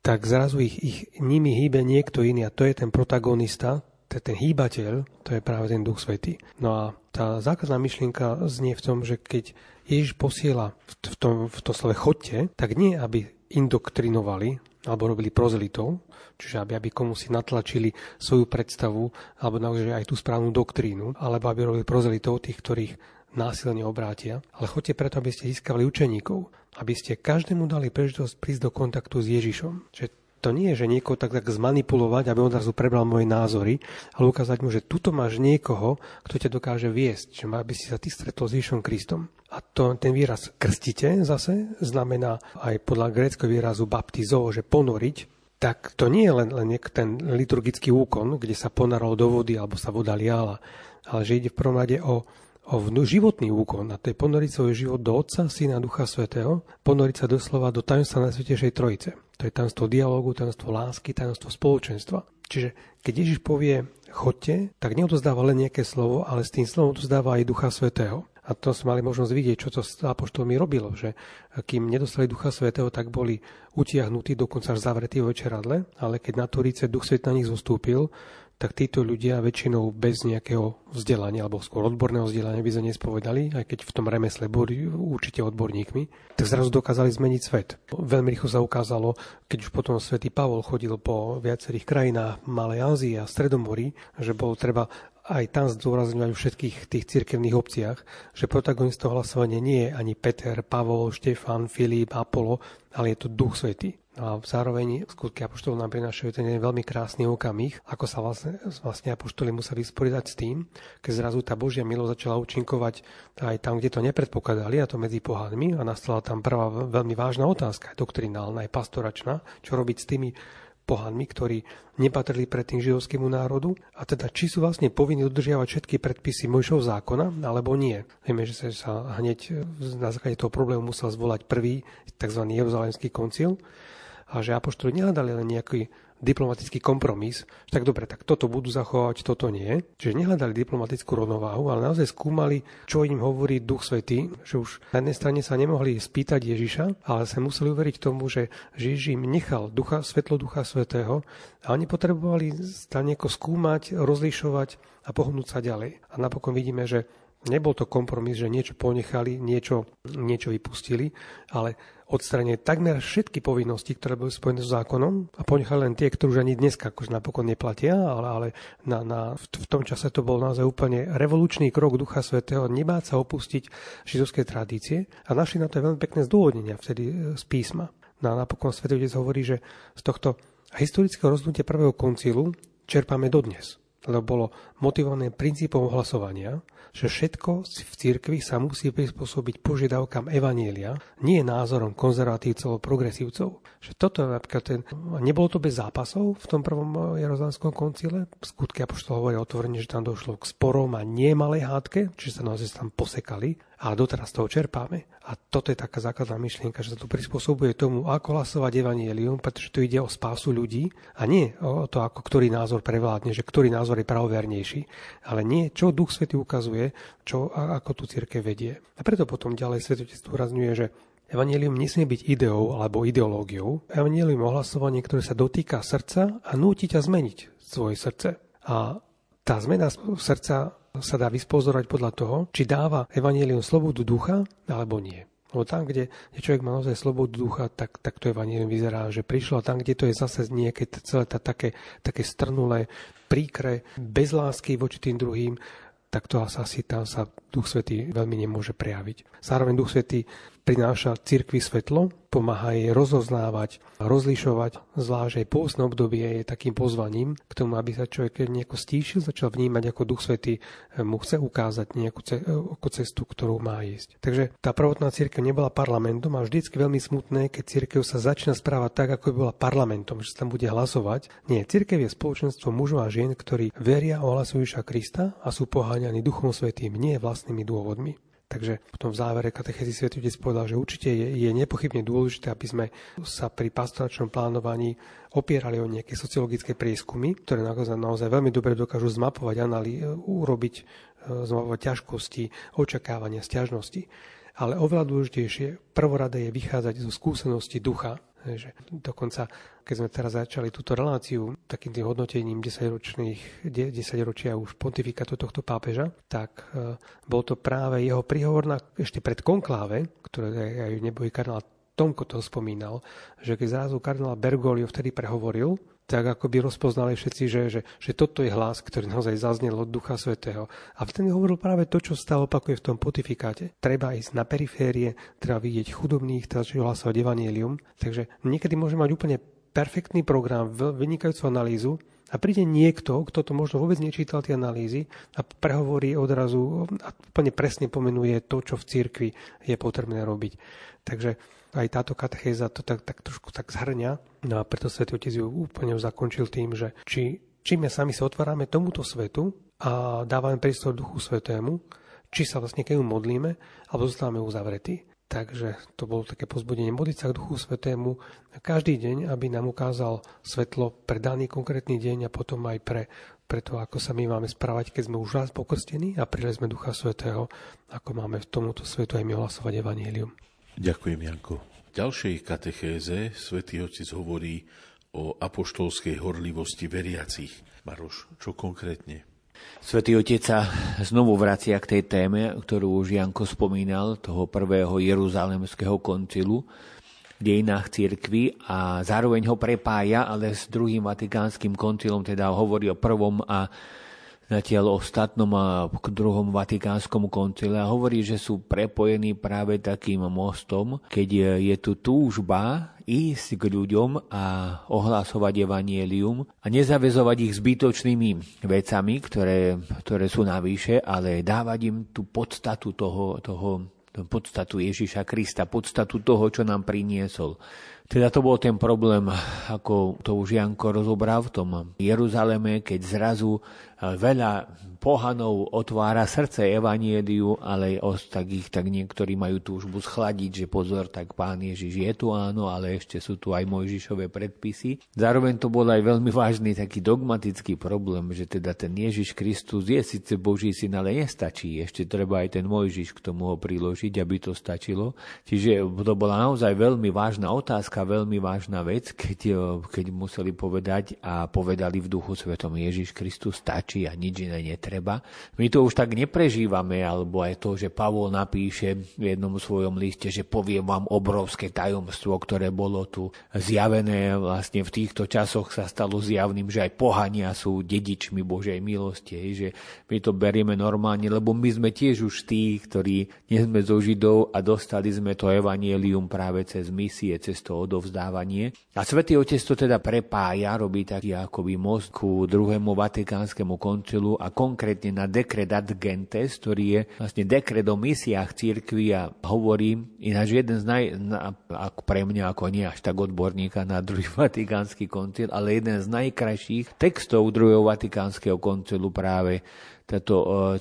tak zrazu ich nimi hýbe niekto iný, a to je ten protagonista, to je ten hýbateľ, to je práve ten Duch Svätý. No a tá základná myšlienka znie v tom, že keď Ježiš posiela v tom slove chodte, tak nie aby indoktrinovali alebo robili prozelitov, čiže aby komu si natlačili svoju predstavu alebo naozaj aj tú správnu doktrínu, alebo aby robili prozelitov, tých, ktorých násilne obrátia, ale choďte preto, aby ste získali učeníkov, aby ste každému dali príležitosť prísť do kontaktu s Ježišom. Čiže to nie je, že niekoho tak zmanipulovať, aby on zrazu prebral moje názory, ale ukázať mu, že tuto máš niekoho, kto ťa dokáže viesť, že aby si sa ty stretol s Ježišom Kristom. A to, ten výraz krstite zase znamená aj podľa gréckeho výrazu baptizo, že ponoriť. Tak to nie je len ten liturgický úkon, kde sa ponarol do vody alebo sa voda liala, ale že ide v prvom rade o životný úkon, a to je ponoriť svoj život do Otca, Syna, Ducha Svätého, ponoriť sa doslova do tajomstva Najsvätejšej Trojice. To je tajomstvo dialógu, tajomstvo lásky, tajomstvo spoločenstva. Čiže keď Ježiš povie choďte, tak neodozdáva len nejaké slovo, ale s tým slovom odozdáva aj Ducha Svätého. A A to sme mali možnosť vidieť, čo to s apoštolmi robilo, že kým nedostali Ducha Svätého, tak boli utiahnutí, dokonca až zavretí vo večeradle, ale keď na Turíce Duch Svätý na nich zostúpil, tak títo ľudia väčšinou bez nejakého vzdelania, alebo skôr odborného vzdelania by sa nespovedali, aj keď v tom remesle boli určite odborníkmi, tak zrazu dokázali zmeniť svet. Veľmi rýchlo sa ukázalo, keď už potom svätý Pavol chodil po viacerých krajinách Malej Ázie a Stredomorí, že bolo treba aj tam zdôrazňovať v všetkých tých cirkevných obciach, že protagonistov hlasovania nie je ani Peter, Pavol, Štefan, Filip, Apollo, ale je to Duch Svätý. A zároveň skutky apoštolov nám prinášajú ten veľmi krásny okamih, ako sa vlastne apoštoli museli vysporiadať s tým, keď zrazu tá Božia milosť začala účinkovať aj tam, kde to nepredpokladali, a to medzi pohánmi, a nastala tam prvá veľmi vážna otázka, doktrinálna, aj pastoračná, čo robiť s tými pohanmi, ktorí nepatrili predtým židovskému národu, a teda či sú vlastne povinni dodržiavať všetky predpisy Mojžišovho zákona, alebo nie. Vieme, že sa hneď na základe toho problému musel zvolať prvý tzv. Jeruzalemský koncil, a že apoštoli nehľadali len nejaký diplomatický kompromis, že tak dobre, tak toto budú zachovať, toto nie. Čiže nehľadali diplomatickú rovnováhu, ale naozaj skúmali, čo im hovorí Duch Svätý, že už na jednej strane sa nemohli spýtať Ježiša, ale sa museli uveriť tomu, že Ježiš im nechal svetlo Ducha Svätého, a oni potrebovali stále nejako skúmať, rozlišovať a pohnúť sa ďalej. A napokon vidíme, že nebol to kompromis, že niečo ponechali, niečo vypustili, ale odstránili takmer všetky povinnosti, ktoré boli spojené s zákonom, a ponechali len tie, ktoré už ani dneska akože napokon neplatia, ale v tom čase to bol naozaj úplne revolučný krok Ducha Svätého, nebáť sa opustiť židovské tradície, a našli na to veľmi pekné zdôvodnenia vtedy z písma. No a napokon Svätý Otec hovorí, že z tohto historického rozhodnutia prvého koncilu čerpáme dodnes, lebo bolo motivované princípom hlasovania, že všetko v cirkvi sa musí prispôsobiť požiadavkám evanjelia, nie názorom konzervatívcov alebo progresívcov. Že toto napríklad nebolo to bez zápasov v tom prvom Jeruzalemskom koncile. Skutky apoštolov hovoria otvorene, že tam došlo k sporom a nie malej hádke, čiže sa naozaj tam posekali, a doteraz toho čerpáme. A toto je taká základná myšlienka, že sa to prispôsobuje tomu, ako hlasovať evanjelium, pretože tu ide o spásu ľudí, a nie o to, ako ktorý názor prevládne, že ktorý názor je pravovernejší, ale nie čo Duch Svätý ukazuje, čo a ako tu cirkev vedie. A preto potom ďalej Svätý Otec zdôrazňuje, že evanjelium nesmie byť ideou alebo ideológiou. Evanjelium je ohlasovanie, ktoré sa dotýka srdca a núti ťa zmeniť svoje srdce. A tá zmena srdca sa dá vyspozorať podľa toho, či dáva evanjelium slobodu ducha alebo nie. Lebo tam, kde človek má naozaj slobodu ducha, tak to evanjelium vyzerá, že prišlo, a tam, kde to je zase nejaké celé také strnulé, príkre, bez lásky voči tým druhým, tak to asi tam sa Duch Svätý veľmi nemôže prejaviť. Zároveň Duch Svätý prináša cirkvi svetlo, pomáha jej rozoznávať, rozlišovať, zvlášť aj pôstne obdobie je takým pozvaním k tomu, aby sa človek nejako stíšil, začal vnímať, ako Duch Svätý mu chce ukázať nejakú cestu, ktorú má ísť. Takže tá prvotná cirkev nebola parlamentom, a vždycky veľmi smutné, keď cirkev sa začína správať tak, ako by bola parlamentom, že sa tam bude hlasovať. Nie, cirkev je spoločenstvo mužov a žien, ktorí veria a ohlasujú Ježiša Krista a sú poháňaní Duchom Svätým, nie vlastnými dôvodmi. Takže potom v závere katechézy Svätý Otec povedal, že určite je nepochybne dôležité, aby sme sa pri pastoračnom plánovaní opierali o nejaké sociologické prieskumy, ktoré naozaj veľmi dobre dokážu zmapovať, zmapovať ťažkosti, očakávania, sťažnosti. Ale oveľa dôležitejšie prvoradé je vychádzať zo skúsenosti ducha. Dokonca, keď sme teraz začali túto reláciu takým tým hodnotením 10-ročia už pontifikátu tohto pápeža, tak bol to práve jeho príhovor ešte pred konkláve, ktoré aj nebohý kardinál Tomko to spomínal, že keď zrazu kardinál Bergoglio vtedy prehovoril, tak ako by rozpoznali všetci, že toto je hlas, ktorý naozaj zaznel od Ducha Svätého. A vtedy hovoril práve to, čo stále opakuje v tom pontifikáte. Treba ísť na periférie, treba vidieť chudobných, treba hlasovať evanjelium. Takže niekedy môže mať úplne perfektný program, vynikajúcu analýzu, a príde niekto, kto to možno vôbec nečítal tie analýzy, a prehovorí odrazu a úplne presne pomenuje to, čo v cirkvi je potrebné robiť. Takže aj táto katechéza to tak trošku tak zhrňa. No a preto Svätý Otec ju úplne zakončil tým, že čím sami sa otvárame tomuto svetu a dávame priestor Duchu Svätému, či sa vlastne k nemu modlíme, alebo zostávame uzavretí. Takže to bolo také pozbudenie. Modliť sa k Duchu Svätému každý deň, aby nám ukázal svetlo pre daný konkrétny deň a potom aj pre to, ako sa my máme správať, keď sme už raz pokrstení a prijali sme Ducha Svätého, ako máme v tomuto svetu aj my hlasovať evanjelium. Ďakujem, Janko. V ďalšej katechéze Svätý Otec hovorí o apoštolskej horlivosti veriacich. Maroš, čo konkrétne? Svätý Otec sa znovu vracia k tej téme, ktorú už Janko spomínal, toho prvého Jeruzalemského koncilu v dejinách cirkvi, a zároveň ho prepája, ale s druhým Vatikánskym koncilom, teda hovorí o prvom a zatiaľ ostatnom a druhom Vatikánskom koncile, a hovorí, že sú prepojení práve takým mostom, keď je tu túžba ísť k ľuďom a ohlasovať evanjelium a nezaväzovať ich zbytočnými vecami, ktoré sú navyše, ale dávať im tú podstatu podstatu Ježiša Krista, podstatu toho, čo nám priniesol. Teda to bol ten problém, ako to už Janko rozobral v tom Jeruzaleme, keď zrazu veľa pohanov otvára srdce evanjeliu, ale tak niektorí majú túžbu schladiť, že pozor, tak Pán Ježiš je tu, áno, ale ešte sú tu aj Mojžišové predpisy. Zároveň to bol aj veľmi vážny taký dogmatický problém, že teda ten Ježiš Kristus je síce Boží syn, ale nestačí. Ešte treba aj ten Mojžiš k tomu ho priložiť, aby to stačilo. Čiže to bola naozaj veľmi vážna otázka, veľmi vážna vec, keď museli povedať a povedali v Duchu Svätom: Ježiš Kristus stačí a nič iné netreba. My to už tak neprežívame, alebo aj to, že Pavol napíše v jednom svojom liste, že poviem vám obrovské tajomstvo, ktoré bolo tu zjavené, vlastne v týchto časoch sa stalo zjavným, že aj pohania sú dedičmi Božej milosti, že my to berieme normálne, lebo my sme tiež už tí, ktorí nie sme zo Židov a dostali sme to evanjelium práve cez misie, cez to odovzdávanie. A Svätý Otec to teda prepája, robí taký akoby most ku druhému Vatikánskemu koncilu a konkrétne na dekret Ad Gentes, ktorý je vlastne dekret o misiách cirkvi, a hovorím, ináč jeden z pre mňa, ako nie až tak odborníka na druhý Vatikánsky koncil, ale jeden z najkrajších textov druhého Vatikánskeho koncilu práve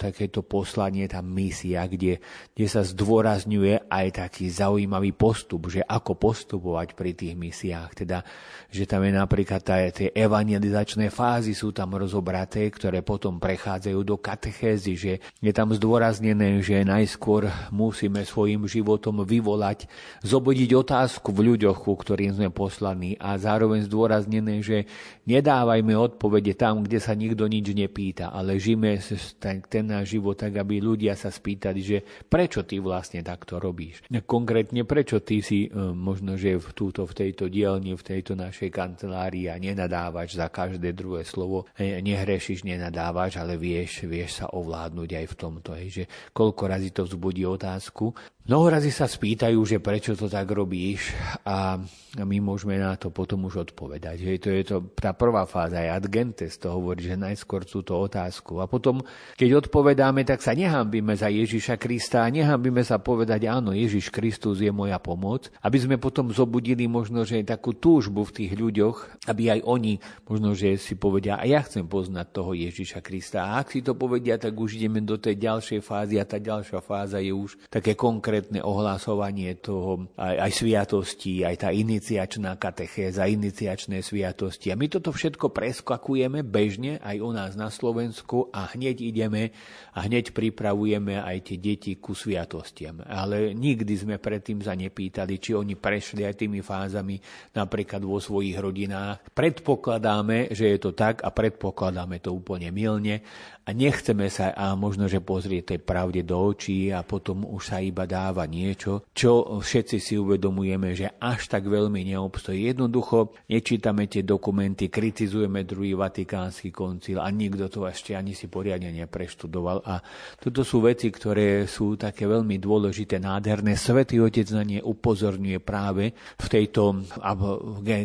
takéto poslanie, tá misia, kde sa zdôrazňuje aj taký zaujímavý postup, že ako postupovať pri tých misiách. Teda, že tam je napríklad tie evangelizačné fázy sú tam rozobraté, ktoré potom prechádzajú do katechézy, že je tam zdôraznené, že najskôr musíme svojim životom vyvolať, zobudiť otázku v ľuďoch, ku ktorým sme poslaní, a zároveň zdôraznené, že nedávajme odpovede tam, kde sa nikto nič nepýta, ale žijme ten náš život tak, aby ľudia sa spýtali, že prečo ty vlastne takto robíš. Konkrétne prečo ty si možno, že v tejto dielni, v tejto našej kancelárii a nenadávaš za každé druhé slovo, nehrešiš, nenadávaš, ale vieš sa ovládnuť aj v tomto. Že koľko razy to vzbudí otázku. Mnoho razy sa spýtajú, že prečo to tak robíš, a my môžeme na to potom už odpovedať. Že to je tá prvá fáza, aj Ad Gentes to hovorí, že najskôr túto otázku. A potom, keď odpovedáme, tak sa nehambíme za Ježiša Krista, nehambíme sa povedať, áno, Ježiš Kristus je moja pomoc, aby sme potom zobudili možno, že takú túžbu v tých ľuďoch, aby aj oni možno, že si povedia, a ja chcem poznať toho Ježiša Krista. A ak si to povedia, tak už ideme do tej ďalšej fázy, a tá ďalšia fáza je už také konkrétne ohlásovanie toho aj sviatostí, aj tá iniciačná katechéza, iniciačné sviatosti. A my toto všetko preskakujeme bežne aj u nás na Slovensku a hneď ideme a hneď pripravujeme aj tie deti ku sviatostiam. Ale nikdy sme predtým sa nepýtali, či oni prešli aj tými fázami napríklad vo svojich rodinách. Predpokladáme, že je to tak, a predpokladáme to úplne mylne a nechceme sa a možno, že pozrieť tej pravde do očí, a potom už sa iba dáva niečo, čo všetci si uvedomujeme, že až tak veľmi neobstojí. Jednoducho nečítame tie dokumenty, kritizujeme druhý Vatikánsky koncil a nikto to ešte ani si poriadne nepreštudoval. A toto sú veci, ktoré sú také veľmi dôležité, nádherné. Svätý Otec na ne upozorňuje práve v tejto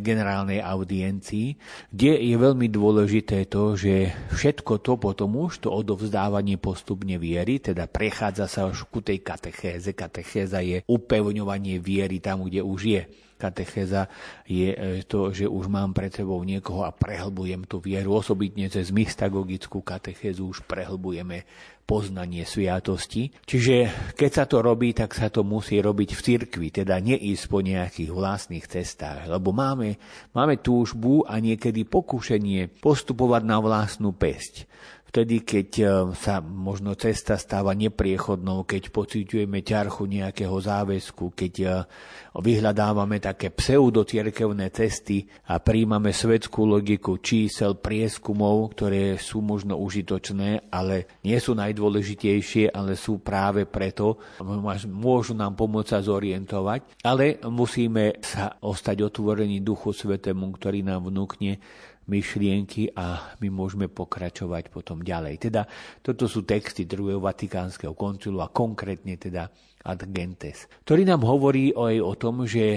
generálnej audiencii, kde je veľmi dôležité to, že všetko to potom už to odovzdávanie postupne viery, teda prechádza sa už ku tej katechéze, katechéza je upevňovanie viery tam, kde už je. Katechéza je to, že už mám pred sebou niekoho a prehlbujem tú vieru. Osobitne cez mystagogickú katechézu už prehlbujeme poznanie sviatosti. Čiže keď sa to robí, tak sa to musí robiť v cirkvi, teda neísť po nejakých vlastných cestách, lebo máme túžbu a niekedy pokušenie postupovať na vlastnú päsť. Vtedy, keď sa možno cesta stáva nepriechodnou, keď pociťujeme ťarchu nejakého záväzku, keď vyhľadávame také pseudocirkevné cesty a príjmame svetskú logiku čísel, prieskumov, ktoré sú možno užitočné, ale nie sú najdôležitejšie, ale sú práve preto, môžu nám pomôcť sa zorientovať, ale musíme sa ostať otvorení Duchu Svätému, ktorý nám vnúkne myšlienky a my môžeme pokračovať potom ďalej. Teda toto sú texty druhého Vatikánskeho koncilu a konkrétne teda Ad Gentes, ktorý nám hovorí aj o tom, že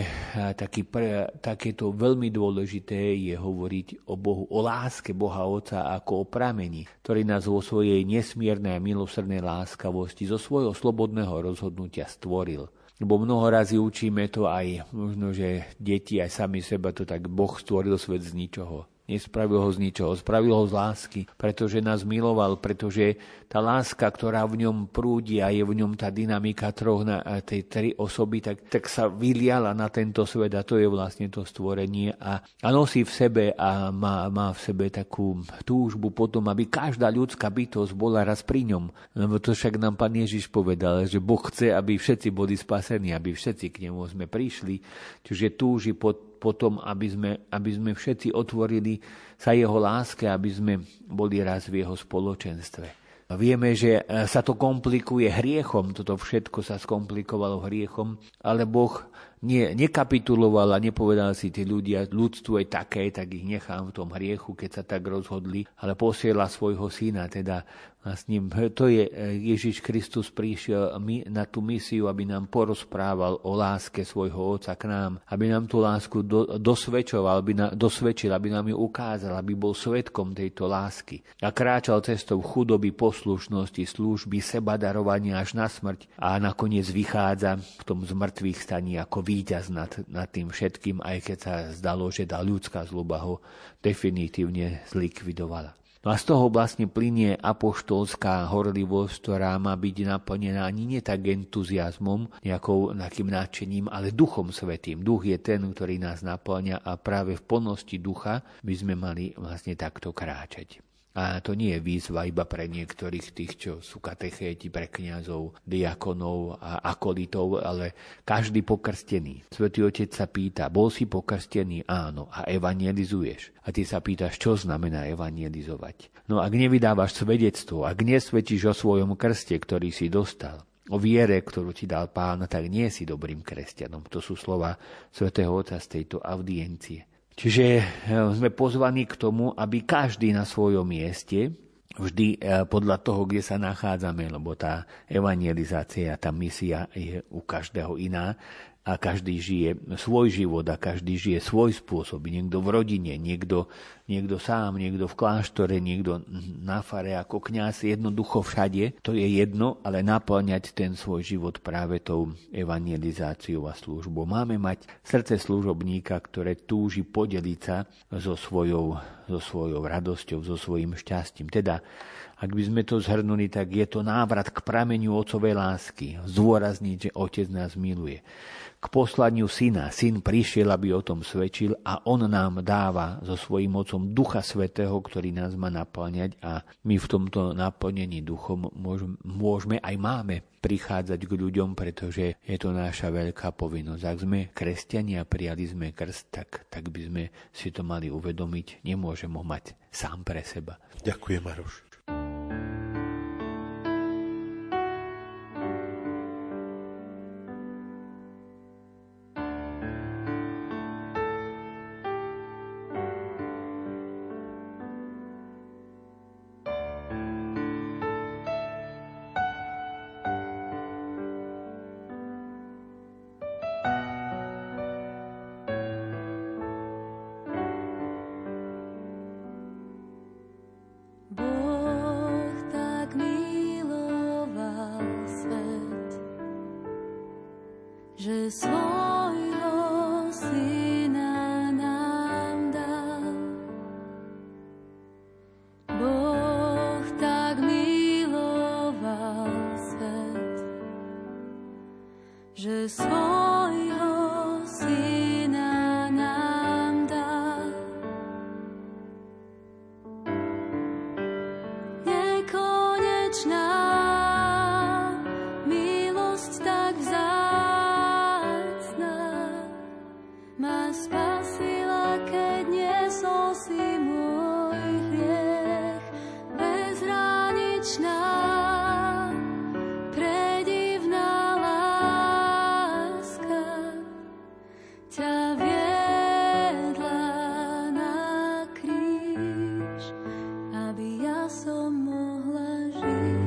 takéto veľmi dôležité je hovoriť o Bohu, o láske Boha Otca ako o pramení, ktorý nás vo svojej nesmiernej a milosrdnej láskavosti zo svojho slobodného rozhodnutia stvoril. Lebo mnoho razy učíme to aj, možno, že deti aj sami seba to tak, Boh stvoril svet z ničoho. Nespravil ho z ničoho, spravil ho z lásky, pretože nás miloval, pretože tá láska, ktorá v ňom prúdi a je v ňom tá dynamika tej tri osoby, tak sa vyliala na tento svet a to je vlastne to stvorenie a nosí v sebe a má v sebe takú túžbu potom, aby každá ľudská bytosť bola raz pri ňom. Lebo to však nám Pán Ježiš povedal, že Boh chce, aby všetci boli spasení, aby všetci k nemu sme prišli, čiže túži potom, aby sme všetci otvorili sa jeho láske, aby sme boli raz v jeho spoločenstve. Vieme, že sa to komplikuje hriechom, toto všetko sa skomplikovalo hriechom, ale Boh nekapituloval a nepovedal si, tí ľudia, ľudstvo je také, tak ich nechám v tom hriechu, keď sa tak rozhodli, ale posiela svojho syna, teda vlastne to je, Ježiš Kristus prišiel na tú misiu, aby nám porozprával o láske svojho Otca k nám, aby nám tú lásku dosvedčoval, dosvedčil, aby nám ju ukázal, aby bol svedkom tejto lásky. A kráčal cestou chudoby, poslušnosti, služby, sebadarovania až na smrť a nakoniec vychádza v tom zmrtvých staní ako víťaz nad tým všetkým, aj keď sa zdalo, že tá ľudská zloba ho definitívne zlikvidovala. No a z toho vlastne plynie apoštolská horlivosť, ktorá má byť naplnená ani nie tak entuziasmom, nejakou takým nadšením, ale Duchom Svätým. Duch je ten, ktorý nás naplňa a práve v plnosti Ducha by sme mali vlastne takto kráčať. A to nie je výzva iba pre niektorých tých, čo sú katechéti, pre kňazov, diakonov a akolitov, ale každý pokrstený. Svätý Otec sa pýta, bol si pokrstený? Áno. A evangelizuješ? A ty sa pýtaš, čo znamená evangelizovať? No ak nevydávaš svedectvo, ak nesvedčíš o svojom krste, ktorý si dostal, o viere, ktorú ti dal Pán, tak nie si dobrým kresťanom. To sú slova svätého Otca z tejto audiencie. Čiže sme pozvaní k tomu, aby každý na svojom mieste, vždy podľa toho, kde sa nachádzame, lebo tá evangelizácia, tá misia je u každého iná a každý žije svoj život a každý žije svoj spôsob. Niekto v rodine, niekto sám, niekto v kláštore, niekto na fare ako kňaz, jednoducho všade. To je jedno, ale naplňať ten svoj život práve tou evangelizáciou a službou. Máme mať srdce služobníka, ktoré túži podeliť sa so svojou radosťou, so svojím šťastím. Teda, ak by sme to zhrnuli, tak je to návrat k prameniu otcovej lásky. Zdôrazniť, že Otec nás miluje. K poslaniu Syna. Syn prišiel, aby o tom svedčil a on nám dáva so svojím Otcom Ducha Svätého, ktorý nás má naplňať a my v tomto naplnení Duchom môžeme aj máme prichádzať k ľuďom, pretože je to naša veľká povinnosť. Ak sme kresťania, prijali sme krst, tak by sme si to mali uvedomiť. Nemôžem ho mať sám pre seba. Ďakujem, Maroš. že svojho syna nám dal. Boh tak miloval svet, že svojho syna nám dal. Nekonečná milosť tak vzácna ma spasila, keď nesol si môj hriech. Bezhraničná, predivná láska ťa viedla na kríž, aby ja som mohla žiť.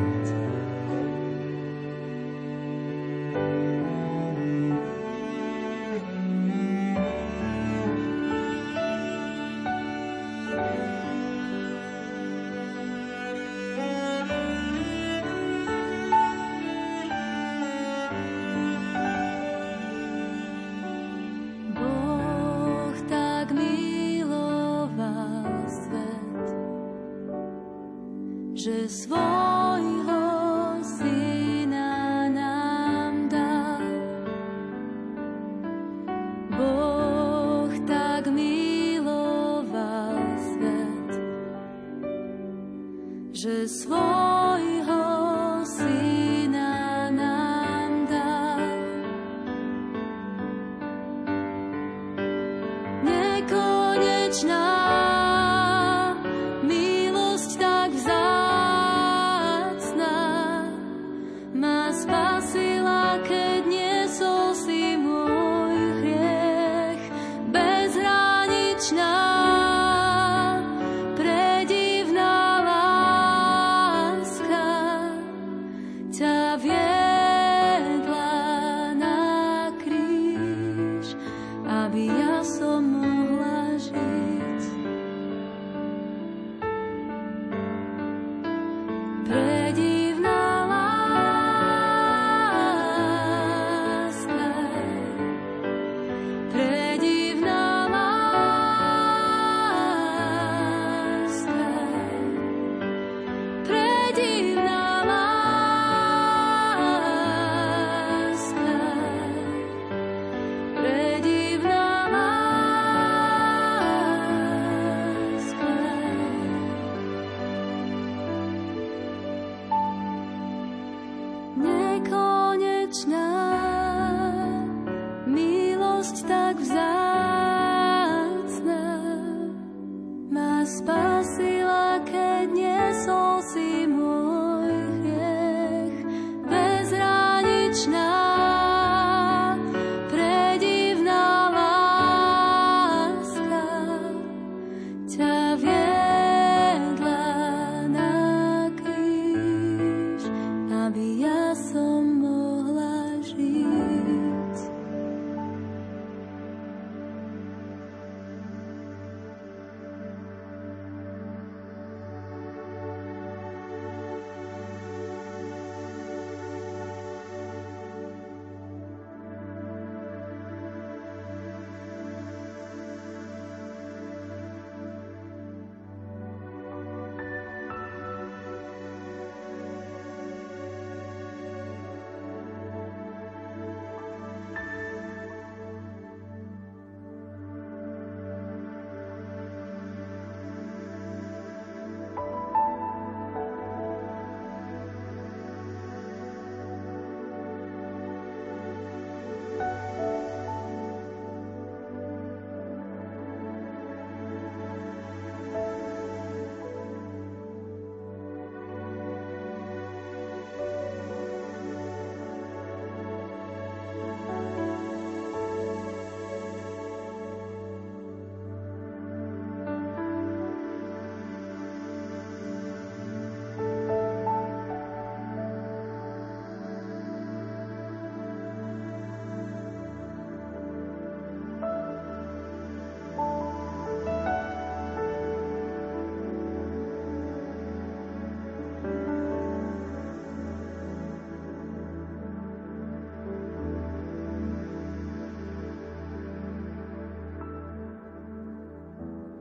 Boh tak miloval svet, že svojho syna nám dal. Boh tak miloval svet, že svojho syna nám dal. Nekonečná milosť tak vzácna ma spasila, keď nesol si môj hriech. Bezhraničná, predivná láska ťa viedla na kríž, aby ja som mohla žiť. Predivná láska, predivná láska, predivná láska, predivná láska.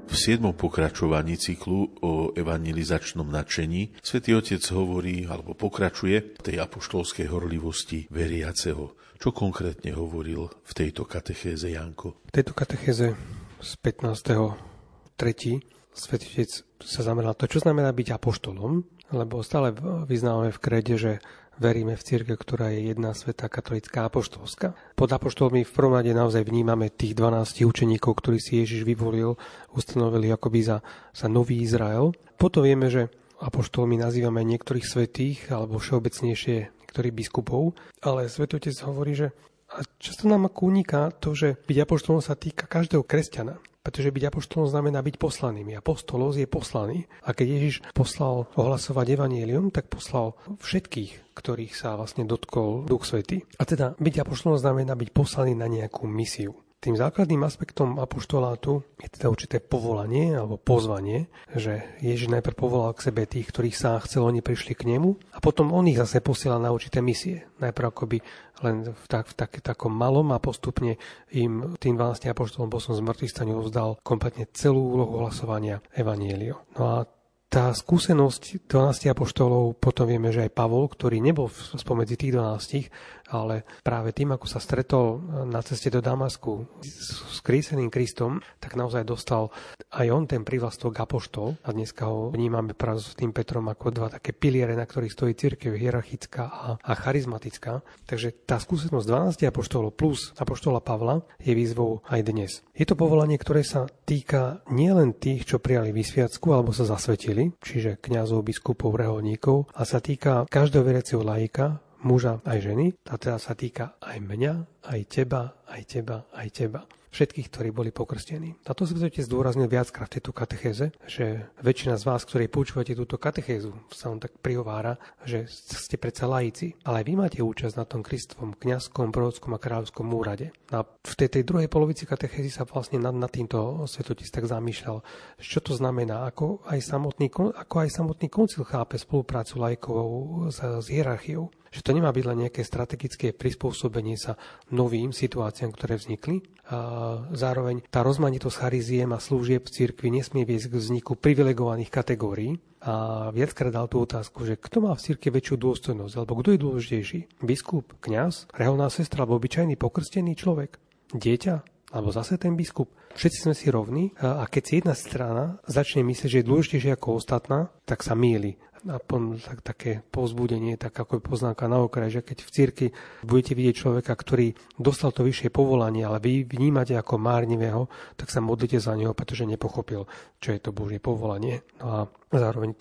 V 7. pokračovaní cyklu o evangelizačnom nadšení Svätý Otec hovorí alebo pokračuje v tej apoštolskej horlivosti veriaceho. Čo konkrétne hovoril v tejto katechéze, Janko? V tejto katechéze z 15.3. Svätý Otec sa zameral to, čo znamená byť apoštolom, lebo stále vyznávame v kréde, že veríme v cirkev, ktorá je jedna, svätá, katolícka, apoštolská. Pod apoštolmi v prvom rade naozaj vnímame tých 12 učeníkov, ktorí si Ježiš vyvolil, ustanovili akoby za nový Izrael. Potom vieme, že apoštolmi nazývame niektorých svätých alebo všeobecnejšie niektorých biskupov, ale Svätý Otec hovorí, že a často nám ako uniká to, že byť apoštolom sa týka každého kresťana, pretože byť apoštolom znamená byť poslaným. Apostolos je poslaný. A keď Ježiš poslal ohlasovať evanjelium, tak poslal všetkých, ktorých sa vlastne dotkol Duch Svätý. A teda byť apoštolom znamená byť poslaný na nejakú misiu. Tým základným aspektom apoštolátu je teda určité povolanie alebo pozvanie, že Ježiš najprv povolal k sebe tých, ktorých sa chcel, oni prišli k nemu a potom on ich zase posielal na určité misie. Najprv akoby len v takom malom a postupne im tým 12 apoštolom po svojom zmŕtvychvstaní vzdal kompletne celú úlohu hlasovania evanjelia. No a tá skúsenosť 12 apoštolov, potom vieme, že aj Pavol, ktorý nebol spomedzi tých 12, ale práve tým, ako sa stretol na ceste do Damasku s kríseným Kristom, tak naozaj dostal aj on ten prívlastok apoštol. A dneska ho vnímame práve s tým Petrom ako dva také piliere, na ktorých stojí cirkev, hierarchická a charizmatická. Takže tá skúsenosť 12 apoštolov plus apoštola Pavla je výzvou aj dnes. Je to povolanie, ktoré sa týka nielen tých, čo prijali vysviacku alebo sa zasvetili, čiže kňazov, biskupov, reholníkov, a sa týka každého veriaceho laika, muža aj ženy, a teda sa týka aj mňa, aj teba, aj teba, aj teba. Všetkých, ktorí boli pokrstení. A to si budete zdôrazniť viackrát v tejto katechéze, že väčšina z vás, ktorí počúvate túto katechézu, sa vám tak prihovára, že ste predsa laici, ale aj vy máte účasť na tom Kristovom kňazskom, prorockom a kráľovskom úrade. A v tej druhej polovici katechézy sa vlastne nad týmto Svätý Otec tak zamýšľal, čo to znamená, ako aj samotný koncil chápe spoluprácu laikov s hierarchiou. Že to nemá byť len nejaké strategické prispôsobenie sa novým situáciám, ktoré vznikli. Zároveň tá rozmanitosť chariziem a služieb cirkvi nesmie viesť k vzniku privilegovaných kategórií. A viackrát dal tú otázku, že kto má v cirkvi väčšiu dôstojnosť, alebo kto je dôležitejší? Biskup, kňaz, reholná sestra alebo obyčajný pokrstený človek? Dieťa? Alebo zase ten biskup. Všetci sme si rovní a keď si jedna strana začne myslieť, že je dôležitejšia ako ostatná, tak sa mýli. A také povzbudenie, tak ako je poznámka na okraj, že keď v cirkvi budete vidieť človeka, ktorý dostal to vyššie povolanie, ale vy vnímate ako márnivého, tak sa modlite za neho, pretože nepochopil, čo je to Božie povolanie. No a zároveň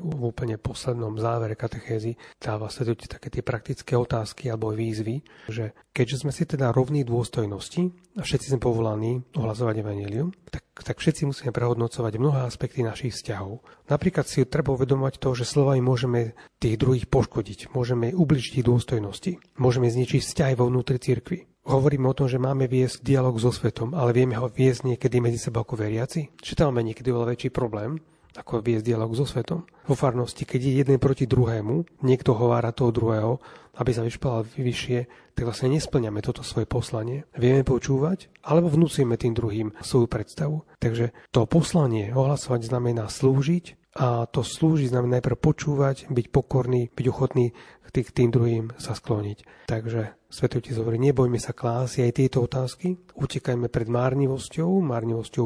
v úplne poslednom závere katechézy dáva sledujte také tie praktické otázky alebo výzvy, že keďže sme si teda rovní dôstojnosti a všetci sme povolaní ohlasovať evanjelium, tak všetci musíme prehodnocovať mnohé aspekty našich vzťahov. Napríklad si treba uvedomovať to, že slovami môžeme tých druhých poškodiť, môžeme ubližiť ich dôstojnosti, môžeme zničiť vzťahy vo vnútri cirkvi. Hovoríme o tom, že máme viesť dialog so svetom, ale vieme ho viesť niekedy medzi sebou ako veriaci. Čítame niekedy oveľa väčší problém, ako viesť dialog so svetom. Vo farnosti, keď je jeden proti druhému, niekto hovára toho druhého, aby sa vyšplhal vyššie, tak vlastne nesplňame toto svoje poslanie. Vieme počúvať, alebo vnúcime tým druhým svoju predstavu. Takže to poslanie ohlasovať znamená slúžiť, a to slúži znamená najprv počúvať, byť pokorný, byť ochotný k tým druhým sa skloniť. Takže Svätý Otec hovorí, nebojme sa klásť aj tieto otázky, utekajme pred márnivosťou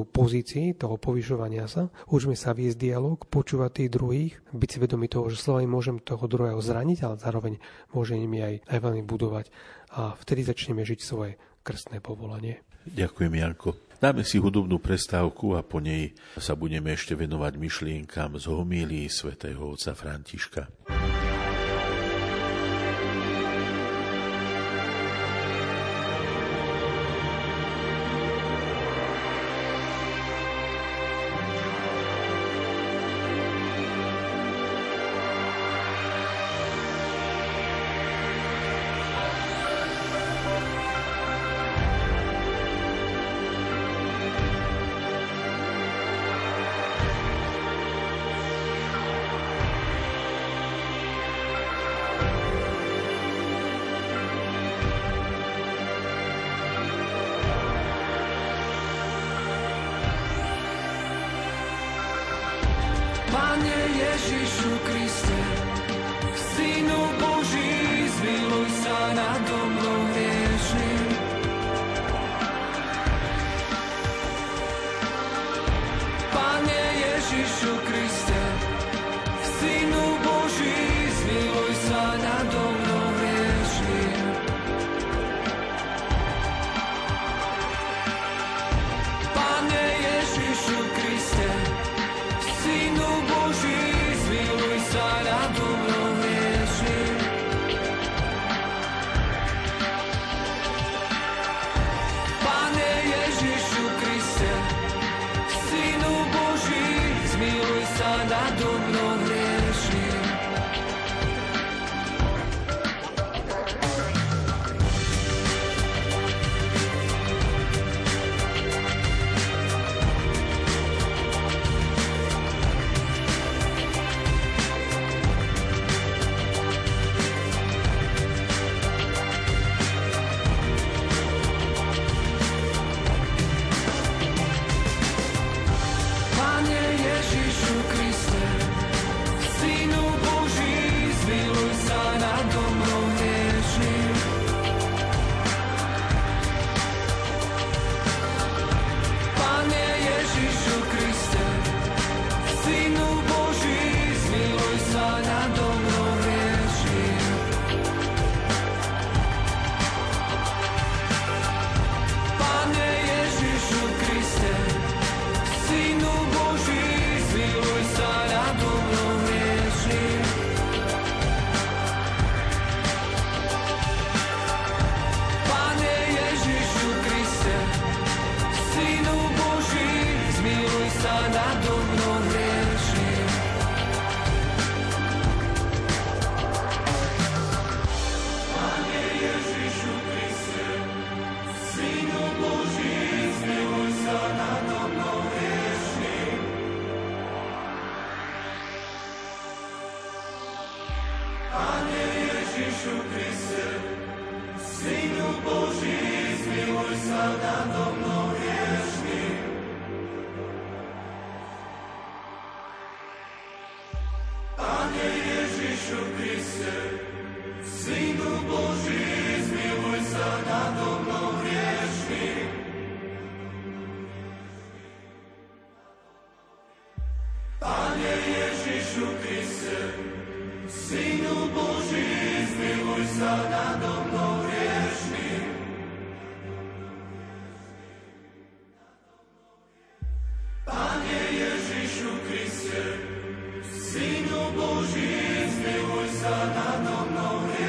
pozícií, toho povyšovania sa, učme sa viesť dialog, počúvať tých druhých, byť si vedomí toho, že slovami môžem toho druhého zraniť, ale zároveň môžem im aj veľmi budovať a vtedy začneme žiť svoje krstné povolanie. Ďakujem, Janko. Dáme si hudobnú prestávku a po nej sa budeme ešte venovať myšlienkam z homílií svätého otca Františka. Pane Ježišu Kriste, Synu Boží, zmiluj sa nado mnou hriešným. Pane Ježišu Kriste, Synu Boží, zmiluj sa nado mnou hriešným. Pane Ježišu Kriste, Synu Boží, zmiluj sa nado mnou hriešným. Pane Ježišu Kriste, Synu Boží, zmiluj sa nado mnou hriešným.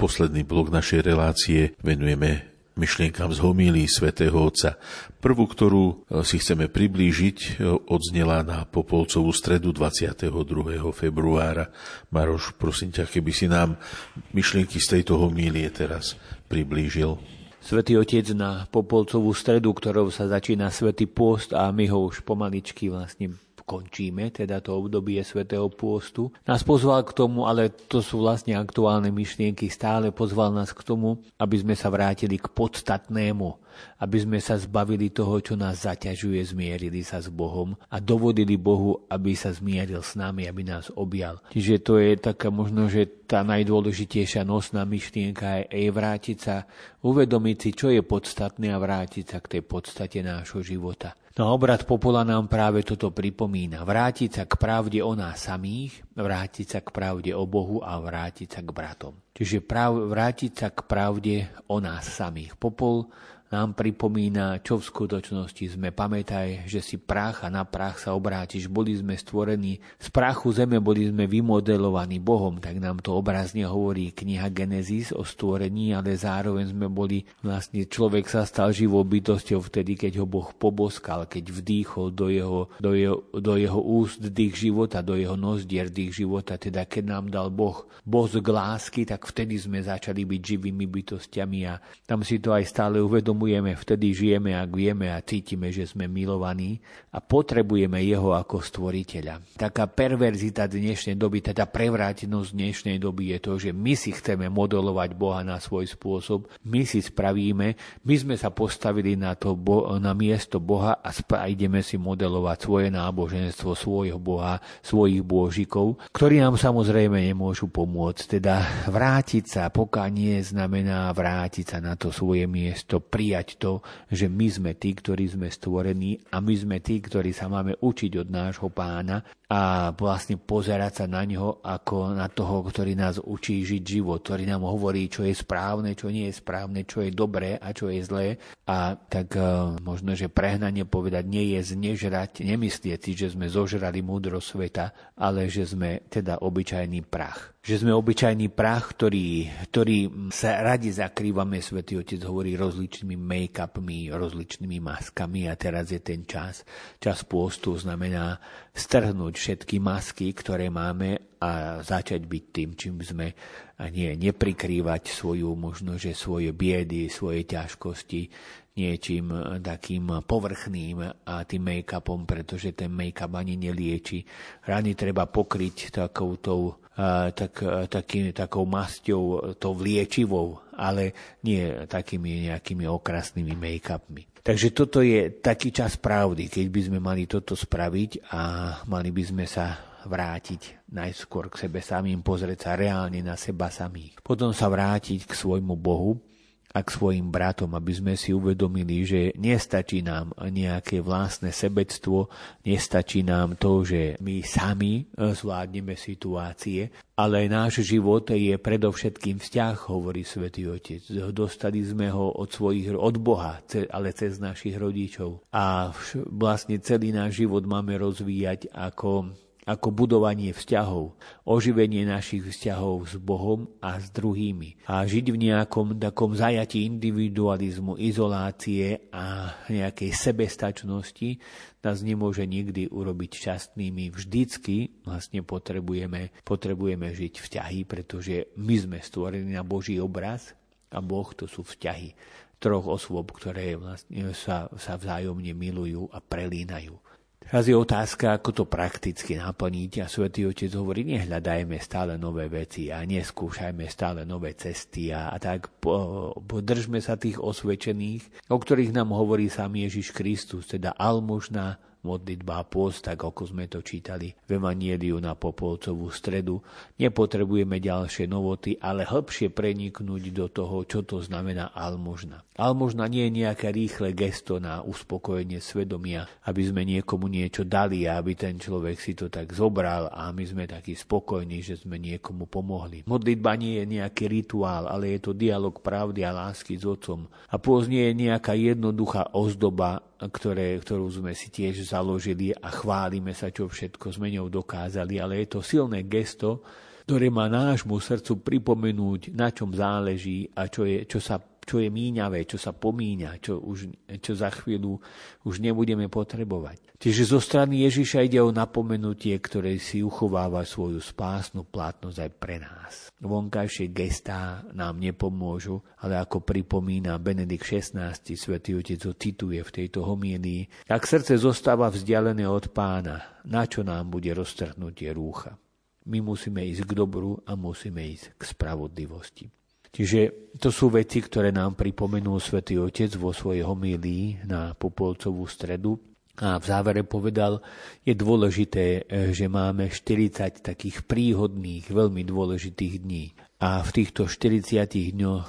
Posledný blok našej relácie venujeme myšlienkam z homílii svätého Otca. Prvú, ktorú si chceme priblížiť, odznela na Popolcovú stredu 22. februára. Maroš, prosím ťa, keby si nám myšlienky z tejto homílie teraz priblížil. Svätý Otec na Popolcovú stredu, ktorou sa začína Svätý pôst a my ho už pomaličky vlastne končíme, teda to obdobie svätého pôstu. Nás pozval k tomu, ale to sú vlastne aktuálne myšlienky, stále pozval nás k tomu, aby sme sa vrátili k podstatnému, aby sme sa zbavili toho, čo nás zaťažuje, zmierili sa s Bohom a dovolili Bohu, aby sa zmieril s nami, aby nás objal. Čiže to je taká možno, že tá najdôležitejšia nosná myšlienka je vrátiť sa, uvedomiť si, čo je podstatné a vrátiť sa k tej podstate nášho života. No a obrad popola nám práve toto pripomína. Vrátiť sa k pravde o nás samých, vrátiť sa k pravde o Bohu a vrátiť sa k bratom. Čiže vrátiť sa k pravde o nás samých. Popol nám pripomína, čo v skutočnosti sme. Pamätaj, že si prach a na prach sa obrátiš. Boli sme stvorení z prachu zeme, boli sme vymodelovaní Bohom. Tak nám to obrazne hovorí kniha Genesis o stvorení, ale zároveň sme boli, vlastne človek sa stal živou bytosťou vtedy, keď ho Boh poboskal, keď vdýchol do jeho úst dých života, do jeho nozdier dých života, teda keď nám dal Boh bosk lásky, tak vtedy sme začali byť živými bytostiami a tam si to aj stále uvedomujeme, vtedy žijeme, ak vieme a cítime, že sme milovaní a potrebujeme jeho ako stvoriteľa. Taká perverzita dnešnej doby, teda prevrátenosť dnešnej doby je to, že my si chceme modelovať Boha na svoj spôsob, my si spravíme, my sme sa postavili na miesto Boha a ideme si modelovať svoje náboženstvo, svojho Boha, svojich bôžikov, ktorí nám samozrejme nemôžu pomôcť. Teda vrátiť sa, pokánie znamená vrátiť sa na to svoje miesto, prijať to, že my sme tí, ktorí sme stvorení a my sme tí, ktorí sa máme učiť od nášho Pána a vlastne pozerať sa na ňo ako na toho, ktorý nás učí žiť život, ktorý nám hovorí, čo je správne, čo nie je správne, čo je dobré a čo je zlé. A tak možno, že prehnanie povedať, nie je znežrať, nemyslieť si, že sme zožrali múdrosť sveta, ale že sme teda obyčajný prach. Že sme obyčajný prach, ktorý sa radi zakrývame, Svätý Otec hovorí, rozličnými make-upmi, rozličnými maskami a teraz je ten čas pôstu, znamená strhnúť všetky masky, ktoré máme a začať byť tým, čím sme a nie neprikrývať svoju možno, že svoje biedy, svoje ťažkosti niečím takým povrchným a tým make-upom, pretože ten make-up ani nelieči. Rany treba pokryť takou masťou, tou liečivou, ale nie takými nejakými okrasnými make-upmi. Takže toto je taký čas pravdy, keď by sme mali toto spraviť a mali by sme sa vrátiť najskôr k sebe samým, pozrieť sa reálne na seba samých. Potom sa vrátiť k svojmu Bohu a k svojim bratom, aby sme si uvedomili, že nestačí nám nejaké vlastné sebectvo, nestačí nám to, že my sami zvládneme situácie, ale náš život je predovšetkým vzťah, hovorí Svätý Otec. Dostali sme ho od Boha, ale cez našich rodičov. A vlastne celý náš život máme rozvíjať ako budovanie vzťahov, oživenie našich vzťahov s Bohom a s druhými. A žiť v nejakom takom zajatí individualizmu, izolácie a nejakej sebestačnosti nás nemôže nikdy urobiť šťastnými. Vždycky vlastne potrebujeme žiť vzťahy, pretože my sme stvorení na Boží obraz a Boh to sú vzťahy troch osôb, ktoré vlastne sa vzájomne milujú a prelínajú. Teraz je otázka, ako to prakticky naplniť a Svätý Otec hovorí, nehľadajme stále nové veci a neskúšajme stále nové cesty a tak podržme sa tých osvedčených, o ktorých nám hovorí sám Ježiš Kristus, teda almužná, modlitba a pôst, tak ako sme to čítali v Evangeliu na Popolcovú stredu. Nepotrebujeme ďalšie novoty, ale hĺbšie preniknúť do toho, čo to znamená almužna. Almužna nie je nejaké rýchle gesto na uspokojenie svedomia, aby sme niekomu niečo dali a aby ten človek si to tak zobral a my sme takí spokojní, že sme niekomu pomohli. Modlitba nie je nejaký rituál, ale je to dialog pravdy a lásky s Otcom. A pôst nie je nejaká jednoduchá ozdoba, ktorú sme si tiež založili a chválime sa, čo všetko sme ňou dokázali, ale je to silné gesto, ktoré má nášmu srdcu pripomenúť, na čom záleží a čo čo je míňavé, čo sa pomíňa, čo za chvíľu už nebudeme potrebovať. Čiže zo strany Ježiša ide o napomenutie, ktoré si uchováva svoju spásnu platnosť aj pre nás. Vonkajšie gestá nám nepomôžu, ale ako pripomína Benedikt XVI, svätý otec cituje v tejto homílii, ak srdce zostáva vzdialené od Pána, na čo nám bude roztrhnutie rúcha? My musíme ísť k dobru a musíme ísť k spravodlivosti. Čiže to sú veci, ktoré nám pripomenul Svätý Otec vo svojej homílii na Popolcovú stredu a v závere povedal, je dôležité, že máme 40 takých príhodných, veľmi dôležitých dní a v týchto 40 dňoch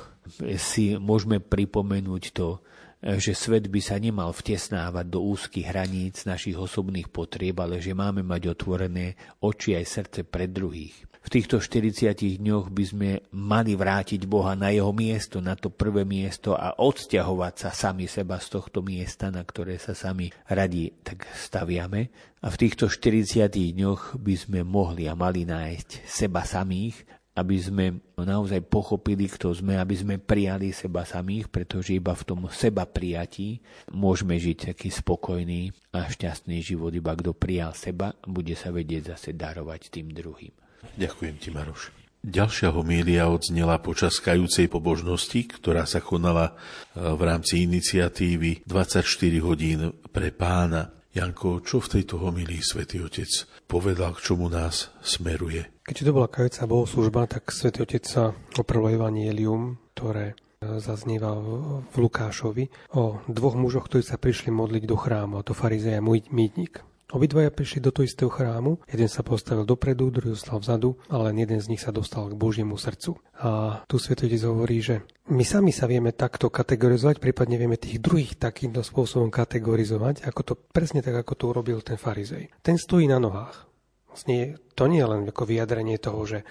si môžeme pripomenúť to, že svet by sa nemal vtesnávať do úzkých hraníc našich osobných potrieb, ale že máme mať otvorené oči aj srdce pre druhých. V týchto 40 dňoch by sme mali vrátiť Boha na jeho miesto, na to prvé miesto a odsťahovať sa sami seba z tohto miesta, na ktoré sa sami radi tak staviame. A v týchto 40 dňoch by sme mohli a mali nájsť seba samých, aby sme naozaj pochopili, kto sme, aby sme prijali seba samých, pretože iba v tom seba prijatí môžeme žiť taký spokojný a šťastný život. Iba kto prijal seba, bude sa vedieť zase darovať tým druhým. Ďakujem ti, Maroš. Ďalšia homília odznela počas kajúcej pobožnosti, ktorá sa konala v rámci iniciatívy 24 hodín pre Pána. Janko, čo v tejto homílii Svätý Otec povedal, k čomu nás smeruje? Keďže to bola kajúca bohoslúžba, tak Svätý Otec sa oprelo evanjelium, ktoré zaznieva v Lukášovi, o dvoch mužoch, ktorí sa prišli modliť do chrámu, a to farizej a mýtnik. Obidvaja prišli do toho istého chrámu, jeden sa postavil dopredu, druhý ostal vzadu, ale len jeden z nich sa dostal k Božiemu srdcu. A tu Svätý Otec hovorí, že my sami sa vieme takto kategorizovať, prípadne vieme tých druhých takýmto spôsobom kategorizovať, ako to presne tak, ako to urobil ten farizej. Ten stojí na nohách. Vlastne to nie je len ako vyjadrenie toho, že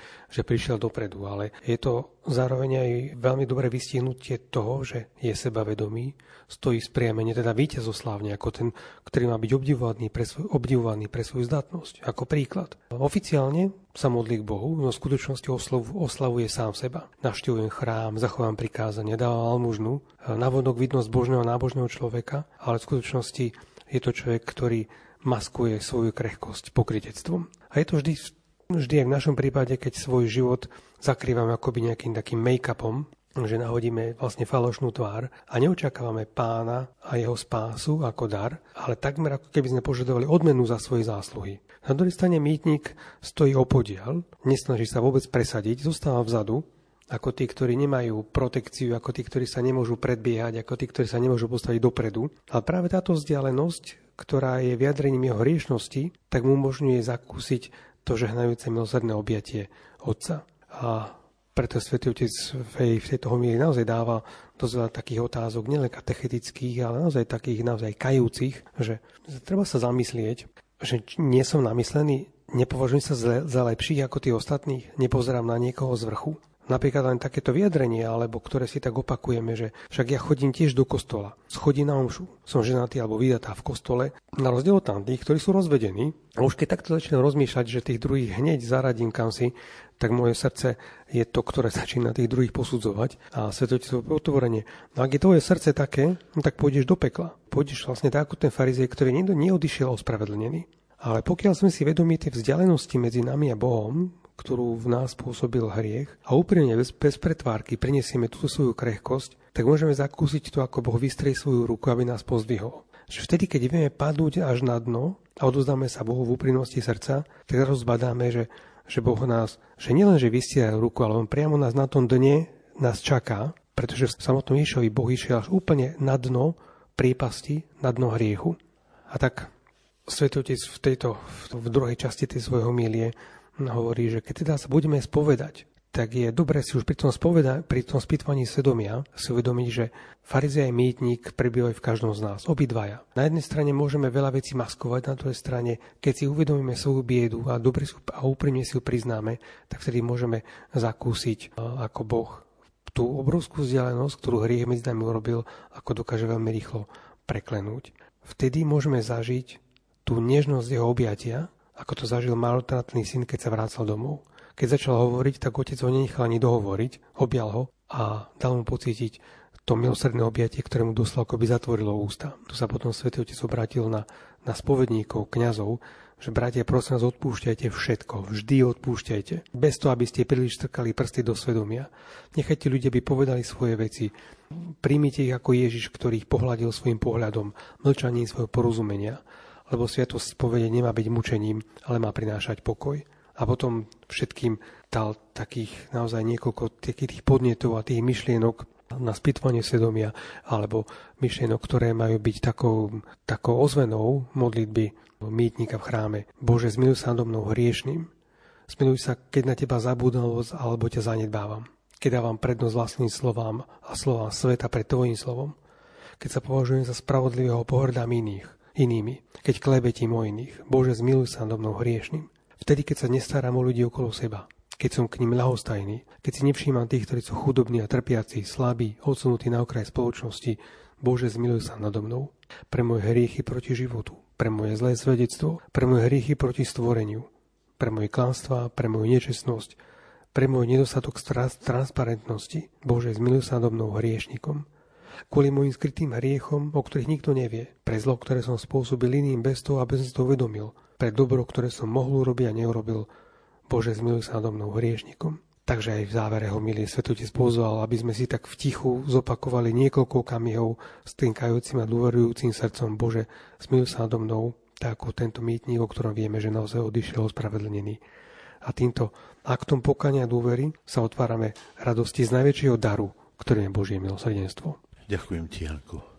prišiel dopredu, ale je to zároveň aj veľmi dobré vystihnutie toho, že je sebavedomý, stojí spriamene, teda víťazoslávne, ako ten, ktorý má byť obdivovaný pre svoju zdatnosť, ako príklad. Oficiálne sa modlí k Bohu, no v skutočnosti oslavuje sám seba. Navštevujem chrám, zachovám prikázania, dávam almužnu, navonok vidno zbožného nábožného človeka, ale v skutočnosti je to človek, ktorý maskuje svoju krehkosť pokrytectvom. A je to vždy aj v našom prípade, keď svoj život zakrývame akoby nejakým takým make-upom, že nahodíme vlastne falošnú tvár a neočakávame Pána a jeho spásu ako dar, ale takmer ako keby sme požadovali odmenu za svoje zásluhy. Na druhej strane mýtnik stojí opodiaľ, nesnaží sa vôbec presadiť, zostáva vzadu, ako tí, ktorí nemajú protekciu, ako tí, ktorí sa nemôžu predbiehať, ako tí, ktorí sa nemôžu postaviť dopredu. Ale práve táto vzdialenosť, ktorá je vyjadrením jeho hriešnosti, tak mu umožňuje zakúsiť to žehnajúce milosrdné objatie Otca. A preto Svätý Otec v tejto homílii naozaj dáva dosť veľa takých otázok, nielen katechetických, ale naozaj takých naozaj kajúcich, že treba sa zamyslieť, že nie som namyslený, nepovažujem sa za lepších ako tí ostatných, nepozerám na niekoho z vrchu. Napríklad len takéto vyjadrenie, alebo ktoré si tak opakujeme, že však ja chodím tiež do kostola, schodím na omšu, som ženatý alebo vydatá v kostole, na rozdiel od tých, ktorí sú rozvedení. A už keď takto začnem rozmýšľať, že tých druhých hneď zaradím kamsi, tak moje srdce je to, ktoré začína tých druhých posudzovať. A Svätý Otec otvorenie. No ak je tvoje srdce také, no tak pôjdeš do pekla. Pôjdeš vlastne tak, ako ten farizej, ktorý neodišiel ospravedlnený. Ale pokiaľ sme si vedomí tej vzdialenosti medzi nami a Bohom, ktorú v nás pôsobil hriech, a úprimne bez pretvárky prinesieme túto svoju krehkosť, tak môžeme zakúsiť to, ako Boh vystrie svoju ruku, aby nás pozdvihol. Čiže vtedy, keď vieme padnúť až na dno a odovzdáme sa Bohu v úprimnosti srdca, tak rozbadáme, že Boh nás, že nielenže vystiera ruku, ale on priamo nás na tom dne nás čaká, pretože v samotnom Ježišovi Boh išiel až úplne na dno priepasti, na dno hriechu. A tak Svätý Otec v druhej časti tej svojej homílie hovorí, že keď teda sa budeme spovedať, tak je dobré si už pri tom spýtvaní svedomia si uvedomiť, že farizej a mýtnik prebývajú v každom z nás, obidvaja. Na jednej strane môžeme veľa vecí maskovať, na druhej strane, keď si uvedomíme svoju biedu a úprimne si ju priznáme, tak vtedy môžeme zakúsiť ako Boh tú obrovskú vzdialenosť, ktorú hriech medzi nami urobil, ako dokáže veľmi rýchlo preklenúť. Vtedy môžeme zažiť tú nežnosť jeho objatia, ako to zažil malotratný syn, keď sa vrácal domov. Keď začal hovoriť, tak otec ho nenechal ani dohovoriť, objal ho a dal mu pocítiť to milosrdné objatie, ktorému doslova akoby zatvorilo ústa. Tu sa potom Svätý Otec obrátil na spovedníkov, kňazov, že bratia, prosím vás, odpúšťajte všetko, vždy odpúšťajte, bez toho, aby ste príliš strkali prsty do svedomia. Nechajte ľudia, by povedali svoje veci. Príjmite ich ako Ježiš, ktorý ich pohľadil svojim pohľadom, mlčaním svojho porozumenia, lebo sviatosť spovede nemá byť mučením, ale má prinášať pokoj. A potom všetkým dal takých naozaj niekoľko takých podnetov a tých myšlienok na spýtovanie svedomia, alebo myšlienok, ktoré majú byť takou ozvenou modlitby mýtnika v chráme. Bože, zmiluj sa nado mnou hriešným. Zmiluj sa, keď na teba zabudnem alebo ťa zanedbávam. Keď dávam prednosť vlastným slovám a slovám sveta pred tvojím slovom. Keď sa považujem za spravodlivého, pohrdám inými. Keď klebetím o iných. Bože, zmiluj sa nado mnou hriešným. Vtedy, keď sa nestarám o ľudí okolo seba. Keď som k ním ľahostajný. Keď si nevšímam tých, ktorí sú chudobní a trpiaci, slabí, odsunutí na okraj spoločnosti. Bože, zmiluj sa nado mnou. Pre moje hriechy proti životu. Pre moje zlé svedectvo, pre moje hriechy proti stvoreniu, pre moje klamstvá, pre moju nečestnosť, pre môj nedostatok transparentnosti. Bože, zmiluj sa nado mnou hriešnikom. Kvôli môjim skrytým hriechom, o ktorých nikto nevie, pre zlo, ktoré som spôsobil iným bez toho, aby som si to uvedomil, pre dobro, ktoré som mohol urobiť a neurobil. Bože, zmiluj sa nado mnou hriešnikom. Takže aj v závere homilie Svätý Otec pozval, aby sme si tak v tichu zopakovali niekoľko okamihov s trinkajúcim a dôverujúcim srdcom. Bože, zmiluj sa nado mnou, tak ako tento mýtnik, o ktorom vieme, že naozaj odišiel ospravedlnený. A týmto aktom pokania dôvery sa otvárame radosti z najväčšieho daru, ktorým je Božie milosrdenstvo. Ďakujem ti, Janko.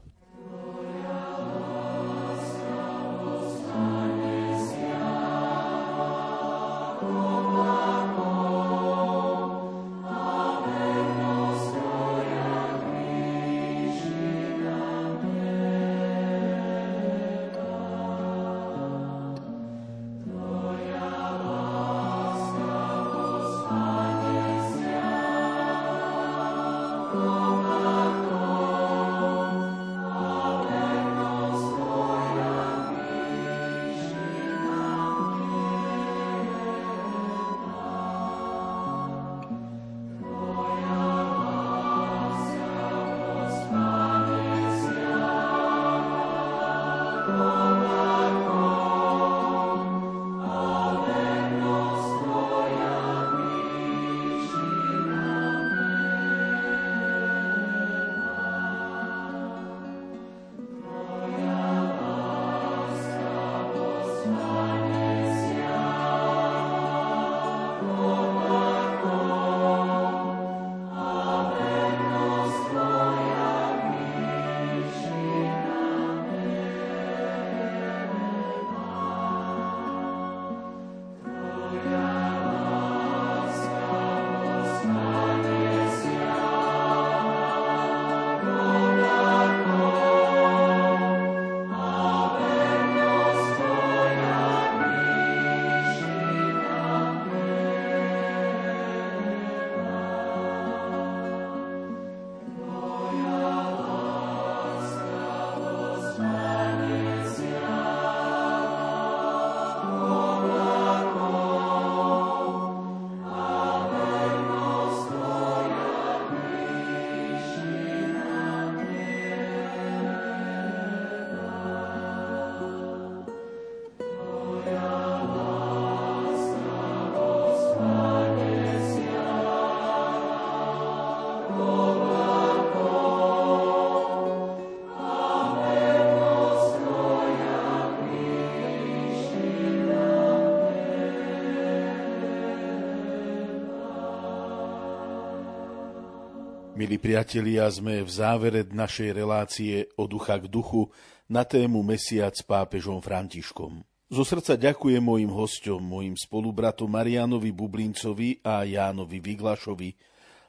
Milí priatelia, sme v závere našej relácie Od ducha k duchu na tému Mesiac s pápežom Františkom. Zo srdca ďakujem mojim hosťom, mojim spolubratom Marianovi Bublincovi a Jánovi Viglašovi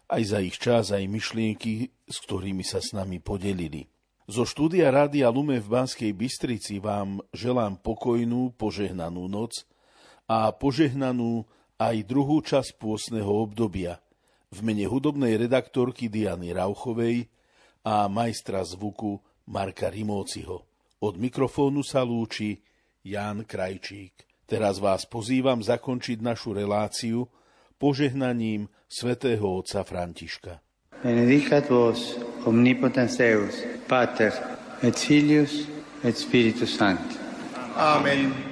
aj za ich čas, aj myšlienky, s ktorými sa s nami podelili. Zo štúdia Rádia Lumen v Banskej Bystrici vám želám pokojnú, požehnanú noc a požehnanú aj druhú časť pôstneho obdobia. V mene hudobnej redaktorky Diany Rauchovej a majstra zvuku Marka Rimóciho. Od mikrofónu sa lúči Ján Krajčík. Teraz vás pozývam zakončiť našu reláciu požehnaním svätého otca Františka. Benedicat vos omnipotens Deus, Pater et Filius et Spiritus Sancti. Amen.